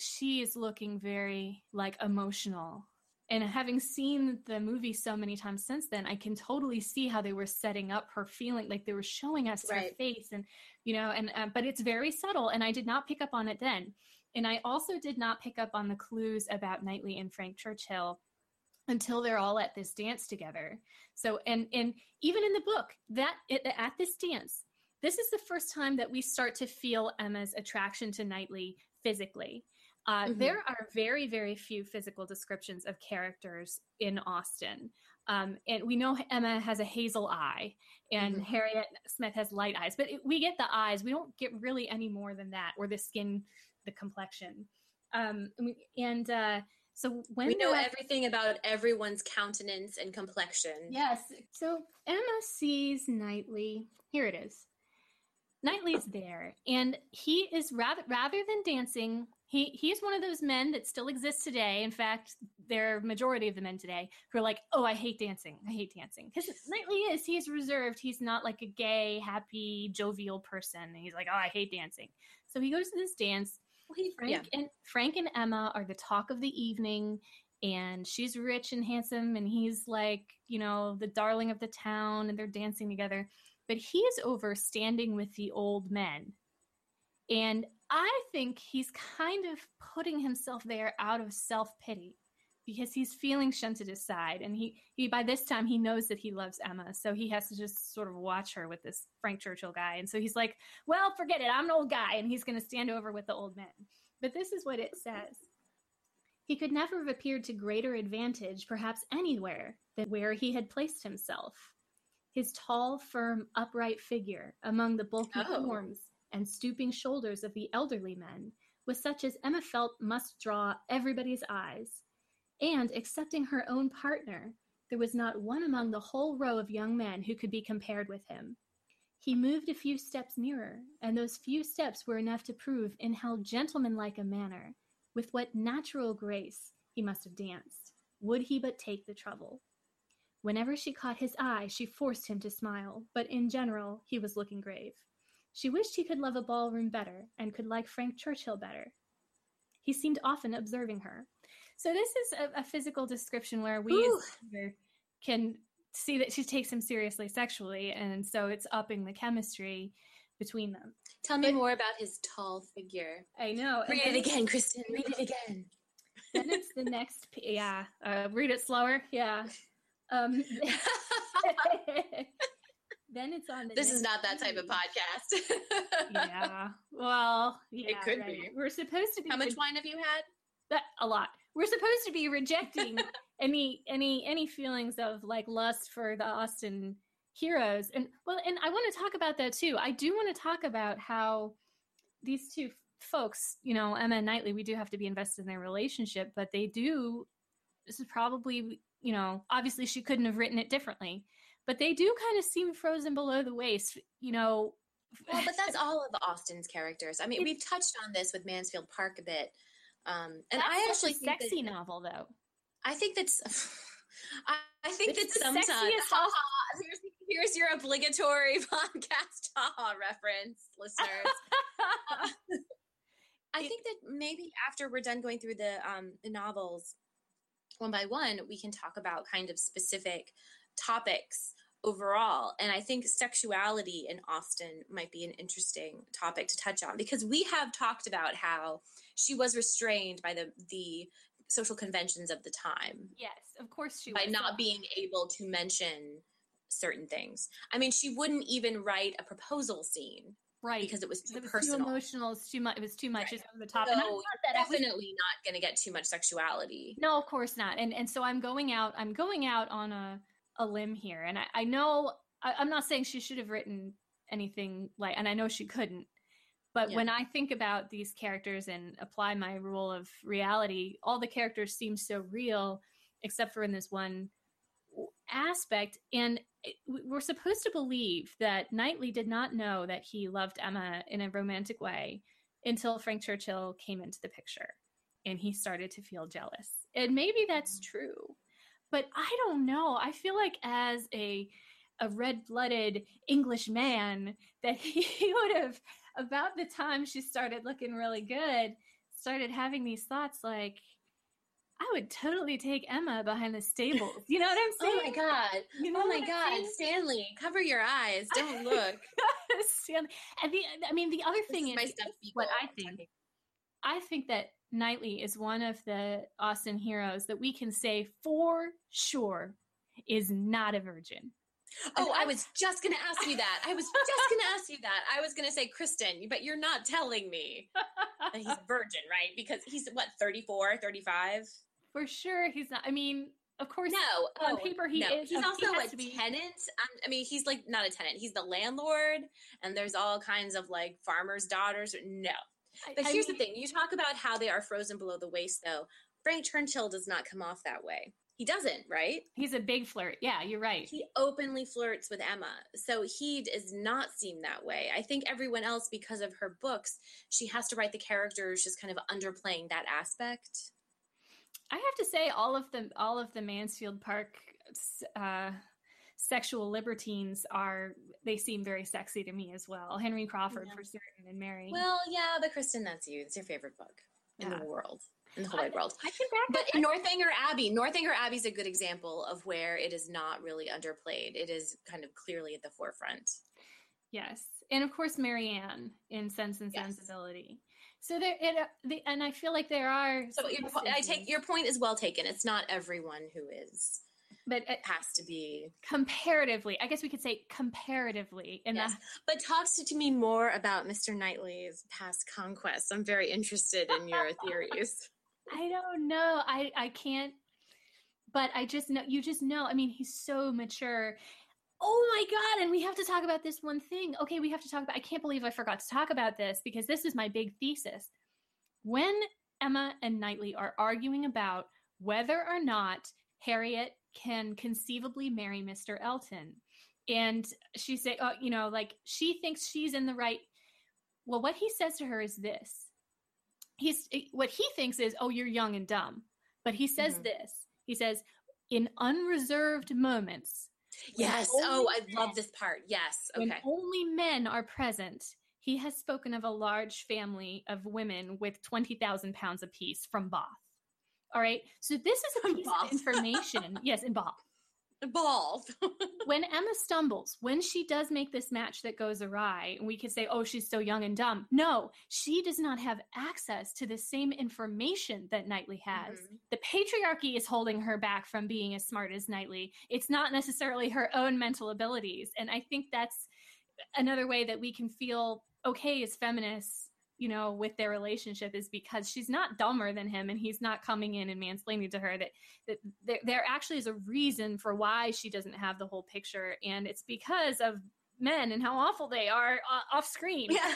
she is looking very, like, emotional. And having seen the movie so many times since then, I can totally see how they were setting up her feeling, like they were showing us right. her face, and you know, and um, but it's very subtle, and I did not pick up on it then, and I also did not pick up on the clues about Knightley and Frank Churchill until they're all at this dance together. So, and and even in the book, that it, at this dance, this is the first time that we start to feel Emma's attraction to Knightley physically. Uh, mm-hmm. There are very, very few physical descriptions of characters in Austen. Um, and we know Emma has a hazel eye, and mm-hmm. Harriet Smith has light eyes. But it, we get the eyes. We don't get really any more than that, or the skin, the complexion. Um, and... Uh, So when we know everything about everyone's countenance and complexion. Yes. So Emma sees Knightley. Here it is. Knightley's there, and he is rather rather than dancing. He he is one of those men that still exists today. In fact, there are majority of the men today who are like, "Oh, I hate dancing. I hate dancing." Because Knightley is he is reserved. He's not like a gay, happy, jovial person. And he's like, "Oh, I hate dancing." So he goes to this dance. Frank, yeah. and, Frank and Emma are the talk of the evening, and she's rich and handsome, and he's like, you know, the darling of the town, and they're dancing together. But he's over standing with the old men. And I think he's kind of putting himself there out of self-pity because he's feeling shunted aside. And he, he by this time, he knows that he loves Emma, so he has to just sort of watch her with this Frank Churchill guy. And so he's like, well, forget it. I'm an old guy, and he's going to stand over with the old men. But this is what it says. He could never have appeared to greater advantage, perhaps anywhere, than where he had placed himself. His tall, firm, upright figure among the bulky oh. forms and stooping shoulders of the elderly men was such as Emma felt must draw everybody's eyes. And, excepting her own partner, there was not one among the whole row of young men who could be compared with him. He moved a few steps nearer, and those few steps were enough to prove in how gentlemanlike a manner, with what natural grace, he must have danced, would he but take the trouble. Whenever she caught his eye, she forced him to smile, but in general he was looking grave. She wished he could love a ballroom better, and could like Frank Churchill better. He seemed often observing her. So this is a, a physical description where we Ooh. Can see that she takes him seriously sexually, and so it's upping the chemistry between them. Tell me but, more about his tall figure. I know. Read and it again, Kristen. Read it again. Then it's the next. Yeah. Uh, read it slower. Yeah. Um, then it's on the This next is not that page. Type of podcast. yeah. Well, yeah. It could right. be. We're supposed to be. How much wine have you had? That, a lot. we're supposed to be rejecting any any any feelings of like lust for the Austen heroes. And well, and I want to talk about that too. I do want to talk about how these two folks, you know, Emma and Knightley, we do have to be invested in their relationship, but they do, this is probably, you know, obviously she couldn't have written it differently, but they do kind of seem frozen below the waist, you know. Well, but that's all of Austen's characters. I mean, we've touched on this with Mansfield Park a bit. Um, and that's I actually such a think sexy that, novel, though. I think that's... I, I think it's that sometimes... Ha, ha, here's, here's your obligatory podcast ha-ha reference, listeners. um, I think that maybe after we're done going through the, um, the novels one by one, we can talk about kind of specific topics overall. And I think sexuality in Austen might be an interesting topic to touch on, because we have talked about how she was restrained by the, the social conventions of the time. Yes, of course she was. By not being able to mention certain things. I mean, she wouldn't even write a proposal scene. Right. Because it was too it was personal. Too emotional. It was too much. It was too much. Right. It was over the top. So and I'm not that definitely was, not going to get too much sexuality. No, of course not. And and so I'm going out, I'm going out on a a limb here. And I, I know I, I'm not saying she should have written anything like, and I know she couldn't, but yeah. When I think about these characters and apply my rule of reality, all the characters seem so real, except for in this one aspect. And it, we're supposed to believe that Knightley did not know that he loved Emma in a romantic way until Frank Churchill came into the picture and he started to feel jealous. And maybe that's true. But I don't know. I feel like as a a red-blooded English man that he would have, about the time she started looking really good, started having these thoughts like, I would totally take Emma behind the stables. You know what I'm saying? Oh, my God. You know oh, my God. Saying? Stanley, cover your eyes. Don't look. Stanley. And the, I mean, the other thing this is, is, is what I think. I think that Knightley is one of the Austen heroes that we can say for sure is not a virgin. Oh, I, I was just going to ask you that. I was just going to ask you that. I was going to say, Kristen, but you're not telling me that he's a virgin, right? Because he's, what, thirty-four, thirty-five? For sure he's not. I mean, of course. No. On oh, paper, he no. is. He's also he a be. tenant. Um, I mean, he's like not a tenant. He's the landlord. And there's all kinds of like farmers' daughters. No. But I, here's I mean, the thing. You talk about how they are frozen below the waist, though. Frank Churchill does not come off that way. He doesn't, right? He's a big flirt. Yeah, you're right. He openly flirts with Emma. So he does not seem that way. I think everyone else, because of her books, she has to write the characters just kind of underplaying that aspect. I have to say all of the, all of the Mansfield Park uh, sexual libertines are, they seem very sexy to me as well. Henry Crawford yeah. for certain, and Mary. Well, yeah, but Kristen, that's you. It's your favorite book in yeah. the world. In the whole wide world. I, I can back but up. in Northanger Abbey, Northanger Abbey is a good example of where it is not really underplayed. It is kind of clearly at the forefront. Yes. And of course, Marianne in Sense and yes. Sensibility. So there, it, uh, the, and I feel like there are. So your, I take your point is well taken. It's not everyone who is, but it has to be comparatively. I guess we could say comparatively. In yes. the- but talk to, to me more about Mister Knightley's past conquests. I'm very interested in your theories. I don't know. I, I can't, but I just know, you just know, I mean, he's so mature. Oh my God. And we have to talk about this one thing. Okay. We have to talk about, I can't believe I forgot to talk about this because this is my big thesis. When Emma and Knightley are arguing about whether or not Harriet can conceivably marry Mister Elton. And she say, oh, you know, like she thinks she's in the right. Well, what he says to her is this. He's what he thinks is, oh, you're young and dumb. But he says mm-hmm. this. He says, in unreserved moments. Yes. Oh, I men, love this part. Yes. Okay. When only men are present, he has spoken of a large family of women with twenty thousand pounds apiece from Bath. All right. So this is a piece of information. yes, in Bath. Involved. When Emma stumbles, when she does make this match that goes awry, and we could say, oh, she's so young and dumb. No, she does not have access to the same information that Knightley has. Mm-hmm. The patriarchy is holding her back from being as smart as Knightley. It's not necessarily her own mental abilities. And I think that's another way that we can feel okay as feminists you know, with their relationship is because she's not dumber than him and he's not coming in and mansplaining to her, that, that there, there actually is a reason for why she doesn't have the whole picture. And it's because of men and how awful they are uh, off screen. Yeah.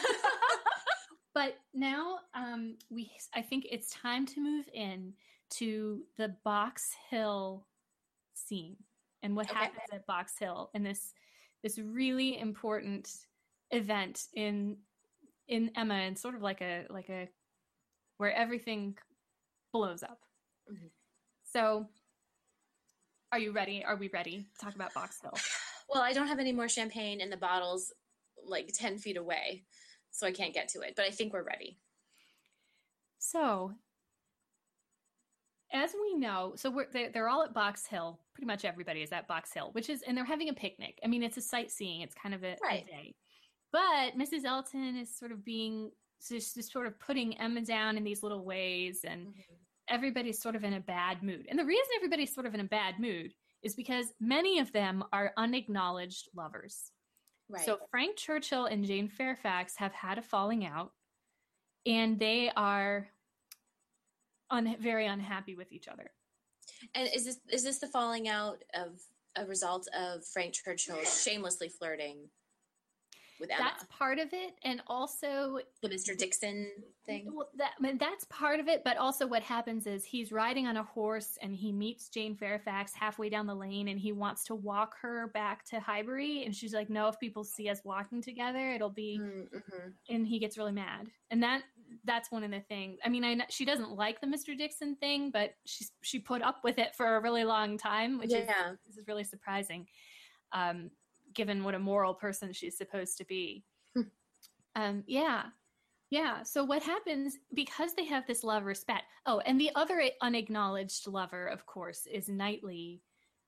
But now um, we, I think it's time to move in to the Box Hill scene and what okay. happens at Box Hill and this this really important event in in Emma, and sort of like a like a where everything blows up. Mm-hmm. So, are you ready? Are we ready to talk about Box Hill? Well, I don't have any more champagne in the bottles, like ten feet away. So I can't get to it, but I think we're ready. So, as we know, so we're, they're, they're all at Box Hill. Pretty much everybody is at Box Hill, which is, and they're having a picnic. I mean, it's a sightseeing. It's kind of a, right. a day. But Missus Elton is sort of being, just, just sort of putting Emma down in these little ways, and mm-hmm. everybody's sort of in a bad mood. And the reason everybody's sort of in a bad mood is because many of them are unacknowledged lovers. Right. So Frank Churchill and Jane Fairfax have had a falling out, and they are un- very unhappy with each other. And is this is this the falling out of a result of Frank Churchill shamelessly flirting with Emma? That's part of it, and also the Mister Dixon thing. Well, that I mean, that's part of it, but also what happens is he's riding on a horse and he meets Jane Fairfax halfway down the lane, and he wants to walk her back to Highbury, and she's like, "No, if people see us walking together, it'll be." Mm-hmm. And he gets really mad, and that that's one of the things. I mean, I she doesn't like the Mister Dixon thing, but she she put up with it for a really long time, which yeah. is, is really surprising. Um. Given what a moral person she's supposed to be. um, yeah. Yeah. So what happens, because they have this lover spat. Oh, and the other unacknowledged lover, of course, is Knightley,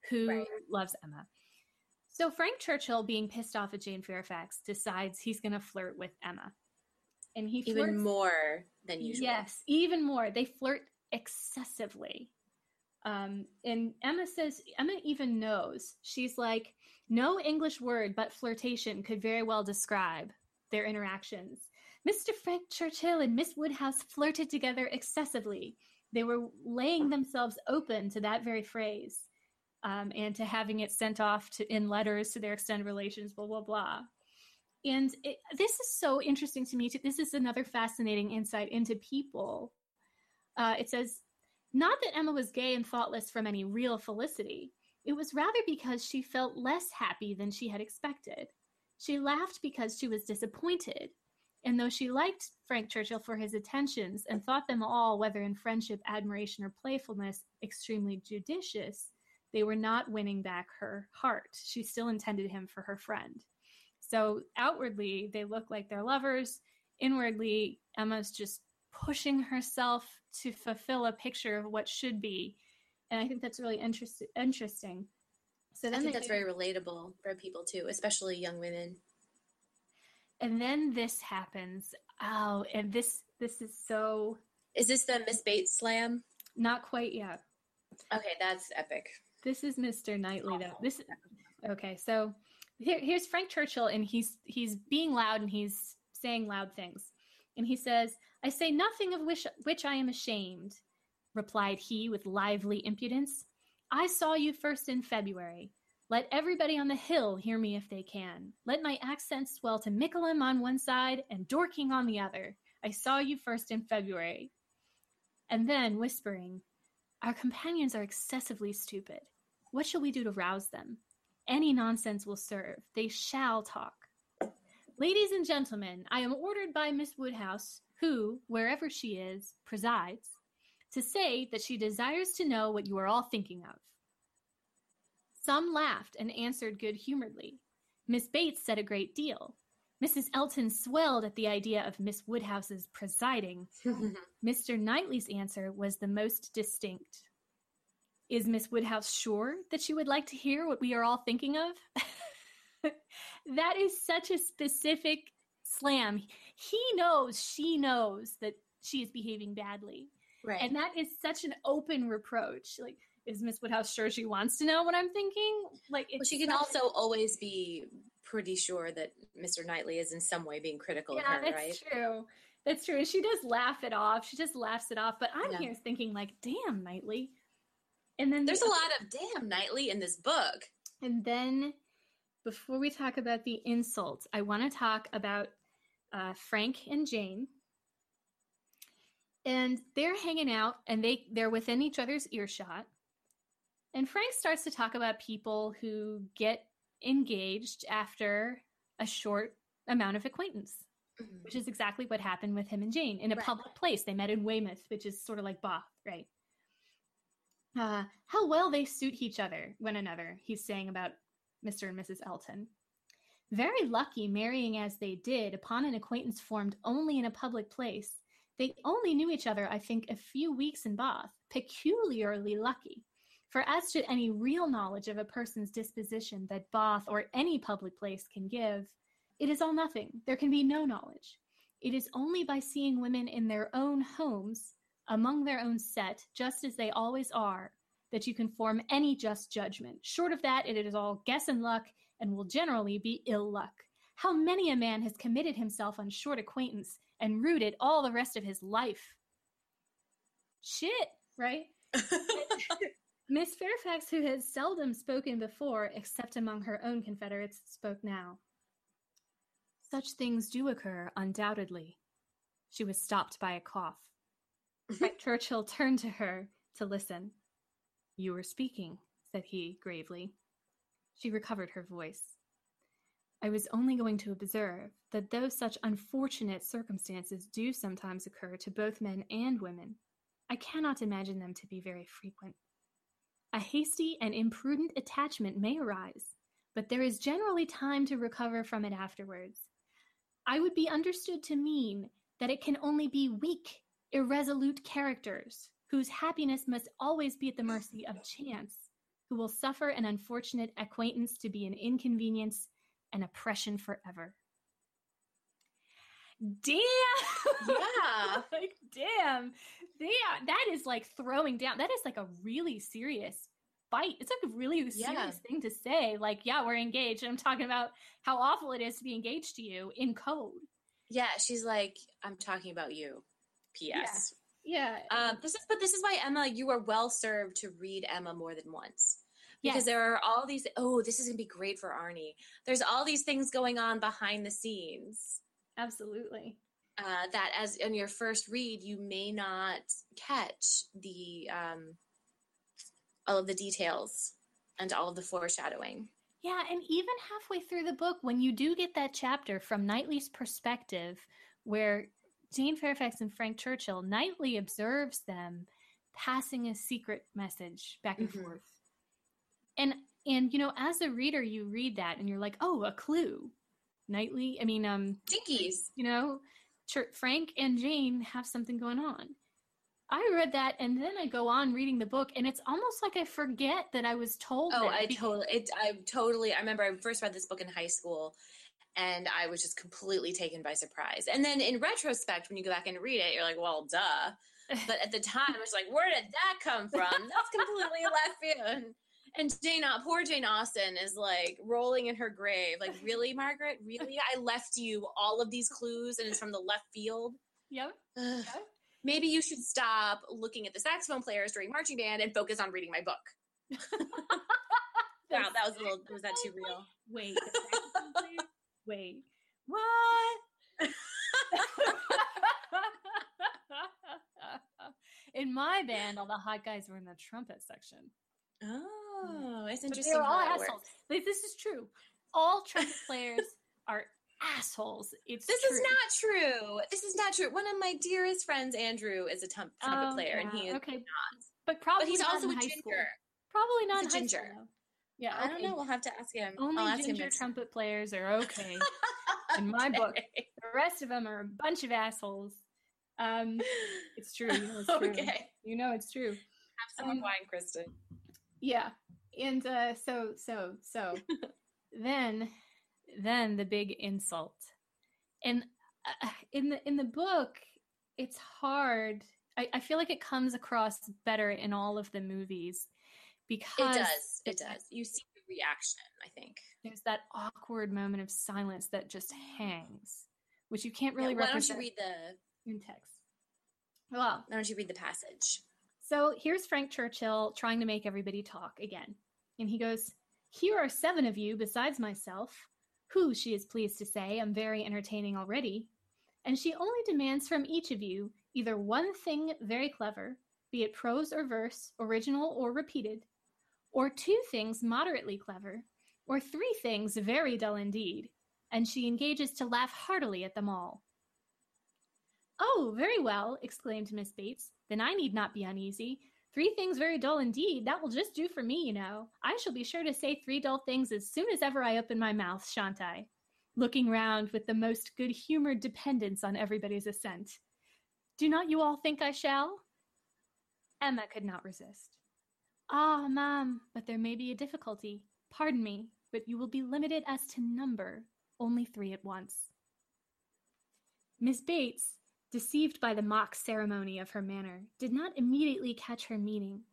who right. loves Emma. So Frank Churchill, being pissed off at Jane Fairfax, decides he's going to flirt with Emma. And he flirts. Even more than usual. Yes, even more. They flirt excessively. Um, and Emma says, Emma even knows. She's like, no English word but flirtation could very well describe their interactions. Mister Frank Churchill and Miss Woodhouse flirted together excessively. They were laying themselves open to that very phrase, um, and to having it sent off to, in letters to their extended relations, blah, blah, blah. And it, this is so interesting to me, too. This is another fascinating insight into people. Uh, it says, not that Emma was gay and thoughtless from any real felicity. It was rather because she felt less happy than she had expected. She laughed because she was disappointed. And though she liked Frank Churchill for his attentions and thought them all, whether in friendship, admiration, or playfulness, extremely judicious, they were not winning back her heart. She still intended him for her friend. So outwardly, they look like they're lovers. Inwardly, Emma's just pushing herself to fulfill a picture of what should be. And I think that's really interest- interesting. So then I think they, that's very relatable for people too, especially young women. And then this happens. Oh, and this this is so... Is this the Miss Bates slam? Not quite yet. Okay, that's epic. This is Mister Knightley, though. This is, okay, so here, here's Frank Churchill, and he's he's being loud, and he's saying loud things. And he says, I say nothing of which, which I am ashamed, replied he with lively impudence. I saw you first in February. Let everybody on the hill hear me if they can. Let my accent swell to Mickleham on one side and Dorking on the other. I saw you first in February. And then whispering, our companions are excessively stupid. What shall we do to rouse them? Any nonsense will serve. They shall talk. Ladies and gentlemen, I am ordered by Miss Woodhouse, who, wherever she is, presides, to say that she desires to know what you are all thinking of. Some laughed and answered good-humoredly. Miss Bates said a great deal. Missus Elton swelled at the idea of Miss Woodhouse's presiding. Mister Knightley's answer was the most distinct. Is Miss Woodhouse sure that she would like to hear what we are all thinking of? That is such a specific slam. He knows, she knows that she is behaving badly. Right. And that is such an open reproach. Like, is Miss Woodhouse sure she wants to know what I'm thinking? Like, it's well, she can such- also always be pretty sure that Mister Knightley is in some way being critical yeah, of her, right? Yeah, that's true. That's true. And she does laugh it off. She just laughs it off. But I'm yeah. here thinking, like, damn, Knightley. And then there's the, a lot of damn Knightley in this book. And then before we talk about the insults, I want to talk about uh, Frank and Jane. And they're hanging out, and they, they're within each other's earshot. And Frank starts to talk about people who get engaged after a short amount of acquaintance, mm-hmm. which is exactly what happened with him and Jane in a right. public place. They met in Weymouth, which is sort of like Bath, right? Uh, how well they suit each other, one another, he's saying about Mister and Missus Elton. Very lucky marrying as they did upon an acquaintance formed only in a public place. They only knew each other, I think, a few weeks in Bath. Peculiarly lucky. For as to any real knowledge of a person's disposition that Bath or any public place can give, it is all nothing. There can be no knowledge. It is only by seeing women in their own homes, among their own set, just as they always are, that you can form any just judgment. Short of that, it is all guess and luck, and will generally be ill luck. How many a man has committed himself on short acquaintance and rooted all the rest of his life? Shit, right? Miss Fairfax, who has seldom spoken before, except among her own confederates, spoke now. Such things do occur, undoubtedly. She was stopped by a cough. Churchill turned to her to listen. You were speaking, said he gravely. She recovered her voice. I was only going to observe that though such unfortunate circumstances do sometimes occur to both men and women, I cannot imagine them to be very frequent. A hasty and imprudent attachment may arise, but there is generally time to recover from it afterwards. I would be understood to mean that it can only be weak, irresolute characters whose happiness must always be at the mercy of chance, who will suffer an unfortunate acquaintance to be an inconvenience and oppression forever. Damn! Yeah. Like, damn. They are, that is like throwing down. That is like a really serious fight. It's like a really serious yeah. thing to say. Like, yeah, we're engaged. And I'm talking about how awful it is to be engaged to you in code. Yeah, she's like, I'm talking about you. P S. Yeah. yeah. Um, this is, but this is why, Emma, you are well served to read Emma more than once. Because yes. there are all these, oh, this is going to be great for Arnie. There's all these things going on behind the scenes. Absolutely. Uh, that as in your first read, you may not catch the um, all of the details and all of the foreshadowing. Yeah, and even halfway through the book, when you do get that chapter from Knightley's perspective, where Jane Fairfax and Frank Churchill, Knightley observes them passing a secret message back and mm-hmm. forth. And, and you know, as a reader, you read that and you're like, oh, a clue. Knightley, I mean, um, Dinkies. You know, Ch- Frank and Jane have something going on. I read that, and then I go on reading the book, and it's almost like I forget that I was told. Oh, I totally, it, I totally, I remember I first read this book in high school, and I was just completely taken by surprise. And then in retrospect, when you go back and read it, you're like, well, duh. But at the time, I was like, where did that come from? That's completely left field. And Jane, poor Jane Austen is like rolling in her grave. Like, really, Margaret? Really? I left you all of these clues and it's from the left field? Yep. yep. Maybe you should stop looking at the saxophone players during marching band and focus on reading my book. Wow, that was a little, was that too real? Wait. Wait. What? In my band, all the hot guys were in the trumpet section. Oh, it's interesting. But they're all assholes. This is true. All trumpet players are assholes. It's this true. is not true. This is not true. One of my dearest friends, Andrew, is a tum- trumpet oh, player, yeah. and he is okay. not. But probably, but he's not also in a high ginger. School. Probably not he's in high ginger. School. Though. Yeah, okay. I don't know. We'll have to ask him. Only I'll ask ginger him trumpet players are okay in my okay. book. The rest of them are a bunch of assholes. Um, it's true. You know it's true. Okay. You know it's true. Have some um, wine, Kristen. Yeah, and uh, so, so, so, then, then the big insult, and uh, in the in the book, it's hard. I, I feel like it comes across better in all of the movies because it does. It, it does. You see the reaction. I think there's that awkward moment of silence that just hangs, which you can't really. Yeah, why represent. Don't you read the in text. Well, why don't you read the passage? So here's Frank Churchill trying to make everybody talk again. And he goes, "Here are seven of you besides myself, who, she is pleased to say, am very entertaining already. And she only demands from each of you either one thing very clever, be it prose or verse, original or repeated, or two things moderately clever, or three things very dull indeed, and she engages to laugh heartily at them all." "Oh, very well," exclaimed Miss Bates. "Then I need not be uneasy. Three things very dull indeed, that will just do for me, you know. I shall be sure to say three dull things as soon as ever I open my mouth, shan't I?" Looking round with the most good-humored dependence on everybody's assent. "Do not you all think I shall?" Emma could not resist. "Ah, ma'am, but there may be a difficulty. Pardon me, but you will be limited as to number, only three at once." Miss Bates, deceived by the mock ceremony of her manner, did not immediately catch her meaning,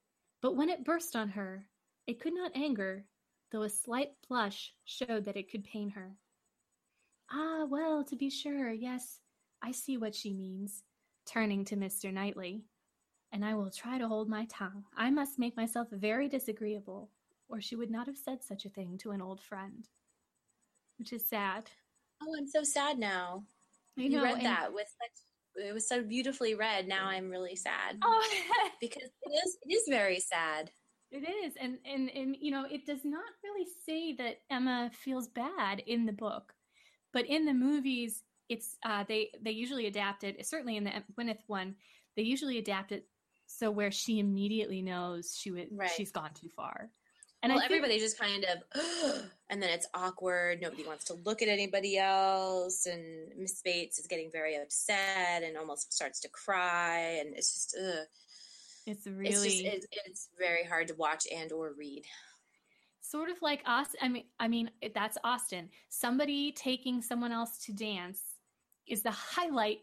but when it burst on her, it could not anger, though a slight blush showed that it could pain her. "Ah, well, to be sure, yes, I see what she means," turning to Mister Knightley, "and I will try to hold my tongue. I must make myself very disagreeable, or she would not have said such a thing to an old friend," which is sad. Oh, I'm so sad now. I know, you read that with such, it was so beautifully read. Now I'm really sad. Oh, because it is, it is very sad. It is, and, and, and, you know, it does not really say that Emma feels bad in the book. But in the movies, it's uh, they they usually adapt it. Certainly in the Gwyneth one, they usually adapt it so where she immediately knows she would right. she's gone too far. And well, I think, everybody just kind of, oh, and then it's awkward. Nobody wants to look at anybody else, and Miss Bates is getting very upset and almost starts to cry, and it's just, ugh. It's really it's, just, it's, it's very hard to watch and or read. Sort of like us. I mean, I mean, that's Austin. Somebody taking someone else to dance is the highlight.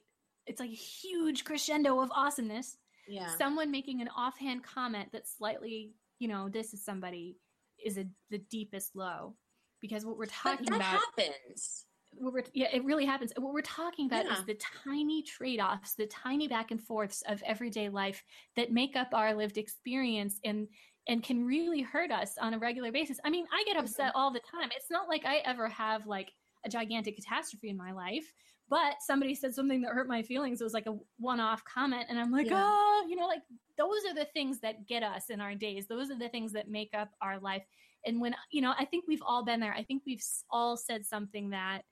It's like a huge crescendo of awesomeness. Yeah. Someone making an offhand comment that slightly, you know, this is somebody is a, the deepest low, because what we're talking but that about happens. What we're, yeah, it really happens. What we're talking about yeah. is the tiny trade-offs, the tiny back and forths of everyday life that make up our lived experience and. And can really hurt us on a regular basis. I mean, I get upset all the time. It's not like I ever have like a gigantic catastrophe in my life, but somebody said something that hurt my feelings. It was like a one-off comment. And I'm like, yeah. oh, you know, like those are the things that get us in our days. Those are the things that make up our life. And when, you know, I think we've all been there. I think we've all said something that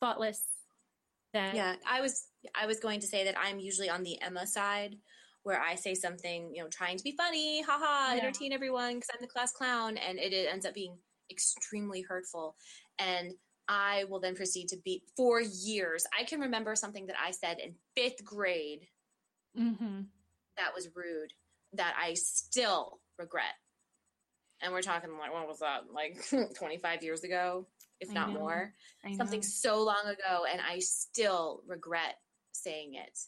thoughtless. That yeah, I was, I was going to say that I'm usually on the Emma side, where I say something, you know, trying to be funny, haha, yeah. entertain everyone because I'm the class clown, and it, it ends up being extremely hurtful. And I will then proceed to beat for years. I can remember something that I said in fifth grade mm-hmm. that was rude that I still regret. And we're talking like, what was that, like twenty-five years ago, if not more? Something so long ago, and I still regret saying it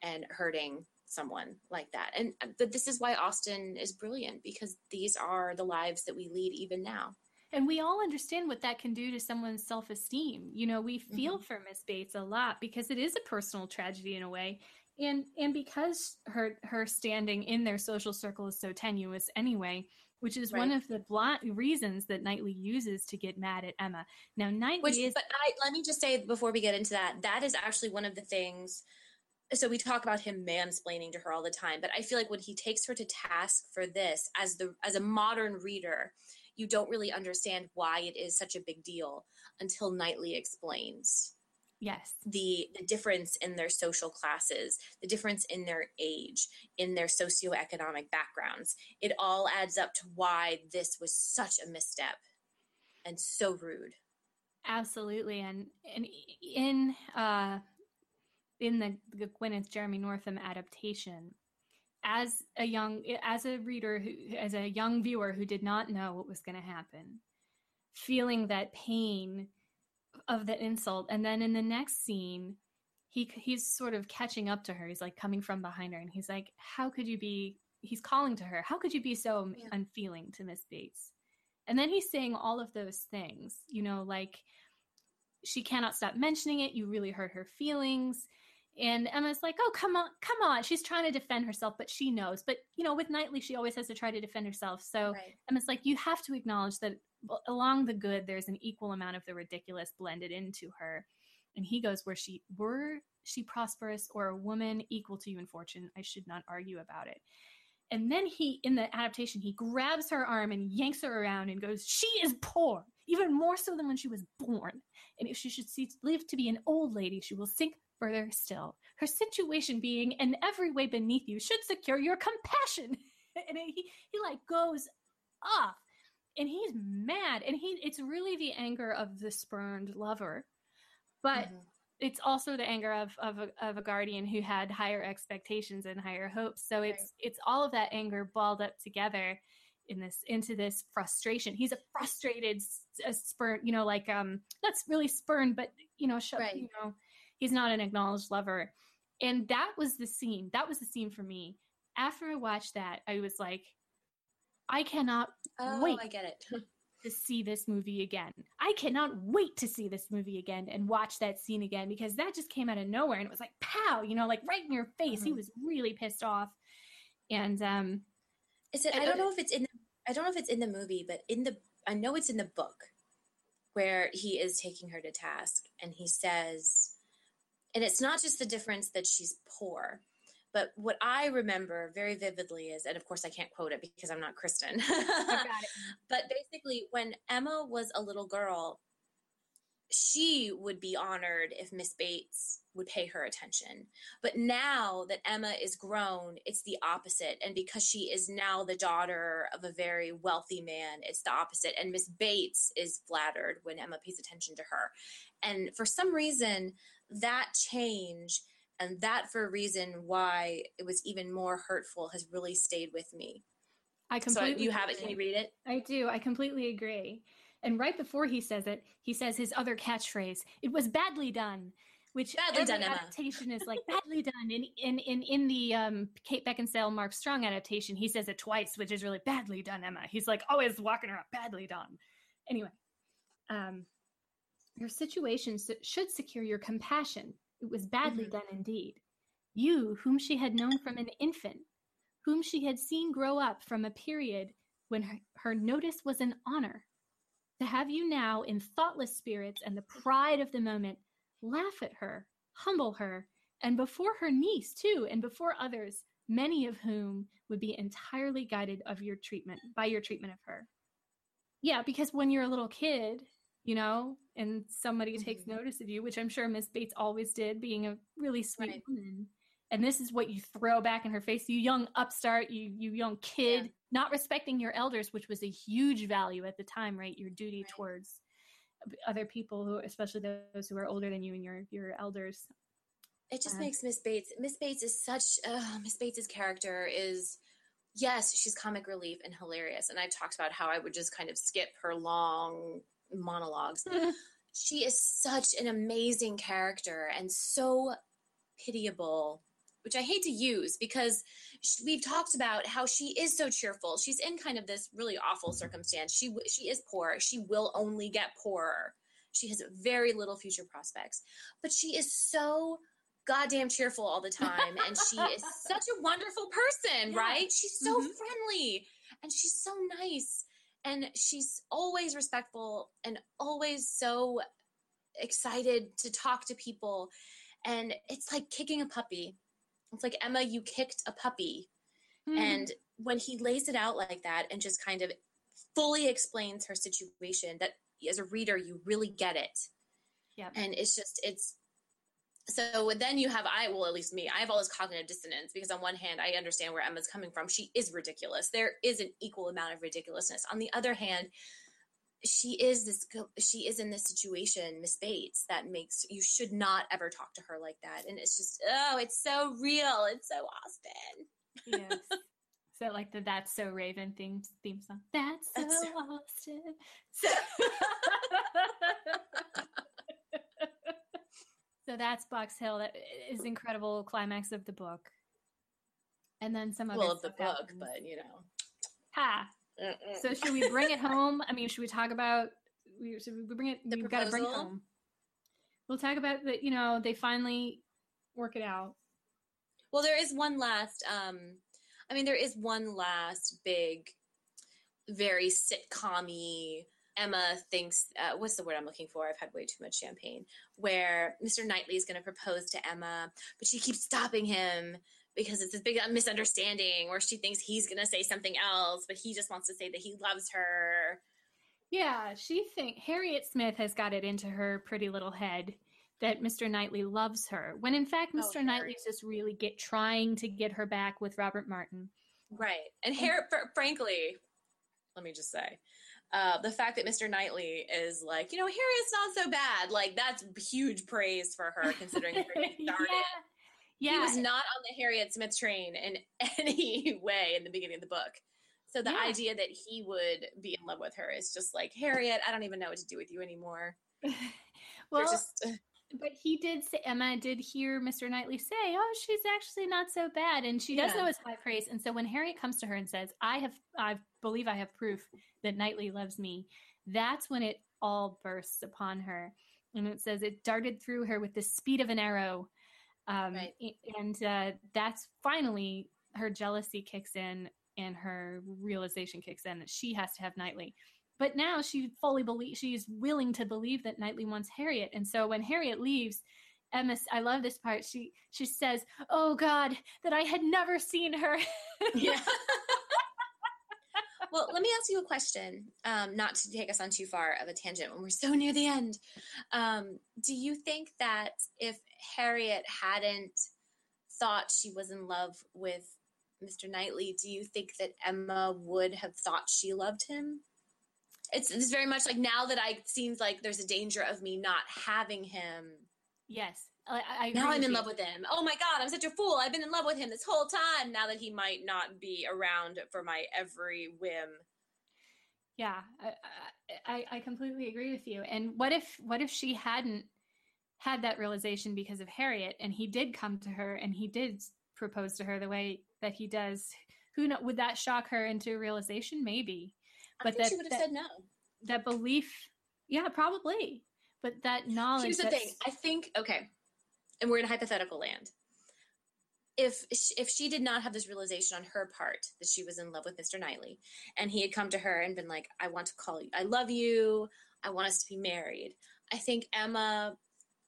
and hurting someone like that. And but this is why Austin is brilliant, because these are the lives that we lead even now. And we all understand what that can do to someone's self-esteem. You know, we feel mm-hmm. for Miss Bates a lot because it is a personal tragedy in a way. And and because her her standing in their social circle is so tenuous anyway, which is right. one of the bl- reasons that Knightley uses to get mad at Emma. Now, Knightley which, is... But I, let me just say before we get into that, that is actually one of the things. So we talk about him mansplaining to her all the time, but I feel like when he takes her to task for this, as the as a modern reader, you don't really understand why it is such a big deal until Knightley explains. Yes. The the difference in their social classes, the difference in their age, in their socioeconomic backgrounds. It all adds up to why this was such a misstep and so rude. Absolutely. And and in uh in the, the Gwyneth Jeremy Northam adaptation, as a young, as a reader, who, as a young viewer who did not know what was going to happen, feeling that pain of the insult. And then in the next scene, he he's sort of catching up to her. He's like coming from behind her and he's like, how could you be, he's calling to her, how could you be so yeah. unfeeling to Miss Bates? And then he's saying all of those things, you know, like, she cannot stop mentioning it. You really hurt her feelings. And Emma's like, oh, come on, come on. She's trying to defend herself, but she knows. But, you know, with Knightley, she always has to try to defend herself. So right. Emma's like, you have to acknowledge that along the good, there's an equal amount of the ridiculous blended into her. And he goes, were she, were she prosperous or a woman equal to you in fortune? I should not argue about it. And then he, in the adaptation, he grabs her arm and yanks her around and goes, she is poor, even more so than when she was born. And if she should see, live to be an old lady, she will sink further still. Her situation being in every way beneath you should secure your compassion. And he, he like goes off and he's mad. And he, it's really the anger of the spurned lover, but mm-hmm. it's also the anger of of a, of a guardian who had higher expectations and higher hopes. So it's right. it's all of that anger balled up together in this into this frustration. He's a frustrated a spurn, you know, like um, that's really spurned, but you know, sh- right. you know, he's not an acknowledged lover. And that was the scene. That was the scene for me. After I watched that, I was like, I cannot oh, wait. I get it. to see this movie again. I cannot wait to see this movie again and watch that scene again, because that just came out of nowhere and it was like, pow, you know, like right in your face. Mm-hmm. He was really pissed off. And um, is it, I, I don't know if it's in, the, I don't know if it's in the movie, but in the, I know it's in the book where he is taking her to task and he says, and it's not just the difference that she's poor, but what I remember very vividly is, and of course I can't quote it because I'm not Kristen, but basically when Emma was a little girl, she would be honored if Miss Bates would pay her attention. But now that Emma is grown, it's the opposite. And because she is now the daughter of a very wealthy man, it's the opposite. And Miss Bates is flattered when Emma pays attention to her. And for some reason, that change, and that for a reason why it was even more hurtful, has really stayed with me. I completely so you have it. Can you read it? I do. I completely agree. And right before he says it, he says his other catchphrase, it was badly done, which badly every done, adaptation Emma. Is like badly done. In in, in, in the um, Kate Beckinsale, Mark Strong adaptation, he says it twice, which is really badly done, Emma. He's like always walking around, badly done. Anyway, um, your situation should secure your compassion. It was badly mm-hmm. done indeed. You, whom she had known from an infant, whom she had seen grow up from a period when her, her notice was an honor, to have you now in thoughtless spirits and the pride of the moment laugh at her, humble her, and before her niece too, and before others, many of whom would be entirely guided of your treatment, by your treatment of her. Yeah, because when you're a little kid, you know, and somebody mm-hmm. takes notice of you, which I'm sure Miss Bates always did, being a really sweet right. woman. And this is what you throw back in her face. You young upstart, you you young kid, yeah. not respecting your elders, which was a huge value at the time, right? Your duty right. towards other people, who, especially those who are older than you and your, your elders. It just um, makes Miss Bates, Miss Bates is such, uh, Miss Bates's character is, yes, she's comic relief and hilarious. And I talked about how I would just kind of skip her long monologues. She is such an amazing character and so pitiable, which I hate to use because she, we've talked about how she is so cheerful. She's in kind of this really awful circumstance. She she is poor. She will only get poorer. She has very little future prospects, but she is so goddamn cheerful all the time. And she is such a wonderful person, yeah. right? She's so mm-hmm. friendly and she's so nice. And she's always respectful and always so excited to talk to people. And it's like kicking a puppy. It's like, Emma, you kicked a puppy. Mm. And when he lays it out like that and just kind of fully explains her situation, that as a reader, you really get it. Yeah. And it's just, it's, so then you have, I, well, at least me, I have all this cognitive dissonance because on one hand, I understand where Emma's coming from. She is ridiculous. There is an equal amount of ridiculousness. On the other hand, she is this, she is in this situation, Miss Bates, that makes, you should not ever talk to her like that. And it's just, oh, it's so real. It's so Austen. Yes. So like the That's So Raven theme, theme song. That's, That's so, so Austen. So- So that's Box Hill. That is incredible climax of the book. And then some other well, stuff the book, happens. But you know. Ha! Mm-mm. So should we bring it home? I mean, should we talk about, we, should we bring it, the we've got to bring it home. We'll talk about that, you know, they finally work it out. Well, there is one last, um, I mean, there is one last big, very sitcom-y, Emma thinks, uh, what's the word I'm looking for? I've had way too much champagne, where Mister Knightley is going to propose to Emma, but she keeps stopping him because it's this big misunderstanding where she thinks he's going to say something else, but he just wants to say that he loves her. Yeah, she thinks Harriet Smith has got it into her pretty little head that Mister Knightley loves her, when in fact Mister Oh, Knightley's just really get trying to get her back with Robert Martin. Right. And, and Harriet, fr- frankly, let me just say, uh, the fact that Mister Knightley is like, you know, Harriet's not so bad. Like, that's huge praise for her, considering where he started. Yeah. Yeah. He was not on the Harriet Smith train in any way in the beginning of the book. So the yeah. idea that he would be in love with her is just like, Harriet, I don't even know what to do with you anymore. Well, just, but he did say, Emma did hear Mister Knightley say, oh, she's actually not so bad. And she yeah. does know it's high praise. And so when Harriet comes to her and says, I have, I believe I have proof that Knightley loves me, that's when it all bursts upon her. And it says it darted through her with the speed of an arrow. Um, right. And uh, that's finally her jealousy kicks in. And her realization kicks in that she has to have Knightley. But now she fully believes, she's willing to believe that Knightley wants Harriet. And so when Harriet leaves, Emma, I love this part, she she says, oh God, that I had never seen her. Yeah. Well, let me ask you a question, um, not to take us on too far of a tangent when we're so near the end. Um, do you think that if Harriet hadn't thought she was in love with Mister Knightley, do you think that Emma would have thought she loved him? It's, it's very much like, now that I, it seems like there's a danger of me not having him. Yes. I, I now I'm in love with him. Oh my God, I'm such a fool. I've been in love with him this whole time, now that he might not be around for my every whim. Yeah, I, I, I completely agree with you. And what if, what if she hadn't had that realization because of Harriet, and he did come to her and he did propose to her the way that he does? Who know, would that shock her into realization? Maybe. But I think that, she would have that, said no. That belief, yeah, probably. But that knowledge. Here's the thing. I think, okay, and we're in hypothetical land. If she, if she did not have this realization on her part that she was in love with Mister Knightley, and he had come to her and been like, I want to call you, I love you, I want us to be married, I think Emma's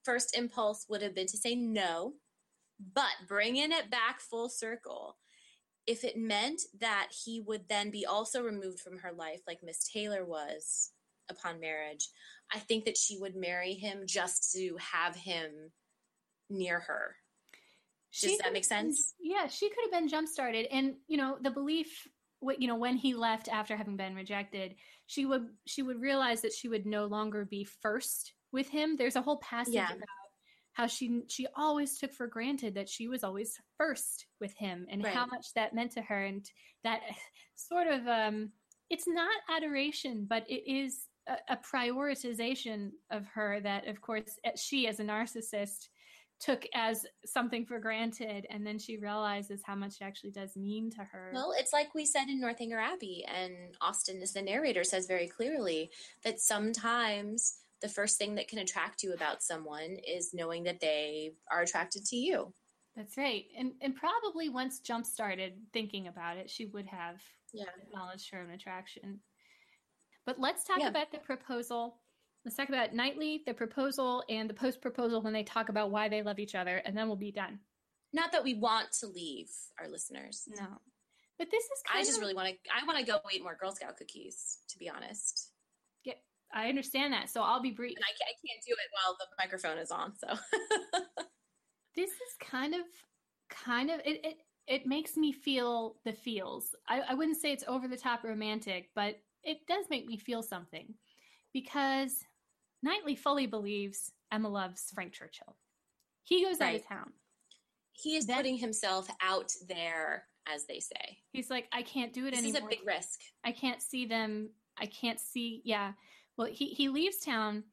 first impulse would have been to say no. But bringing it back full circle, if it meant that he would then be also removed from her life like Miss Taylor was upon marriage, I think that she would marry him just to have him near her. Does that make sense? Yeah, she could have been jump-started. And, you know, the belief, you know, when he left after having been rejected, she would she would realize that she would no longer be first with him. There's a whole passage yeah. about how she she always took for granted that she was always first with him, and right. how much that meant to her, and that sort of um, it's not adoration, but it is a, a prioritization of her that, of course, she as a narcissist took as something for granted, and then she realizes how much it actually does mean to her. Well, it's like we said in Northanger Abbey, and Austin, as the narrator, says very clearly that sometimes the first thing that can attract you about someone is knowing that they are attracted to you. That's right. And and probably once jump-started thinking about it, she would have yeah. acknowledged her own attraction. But let's talk yeah. about the proposal. Let's talk about Knightley, the proposal, and the post-proposal when they talk about why they love each other, and then we'll be done. Not that we want to leave our listeners. No. But this is kind I of... I just really want to... I want to go eat more Girl Scout cookies, to be honest. Yeah. I understand that, so I'll be brief. And I, can't, I can't do it while the microphone is on, so. This is kind of, kind of, it, it, it makes me feel the feels. I, I wouldn't say it's over-the-top romantic, but it does make me feel something. Because Knightley fully believes Emma loves Frank Churchill. He goes right. out of town. He is then, putting himself out there, as they say. He's like, I can't do it this anymore. This is a big risk. I can't see them. I can't see. Yeah. Well, he, he leaves town.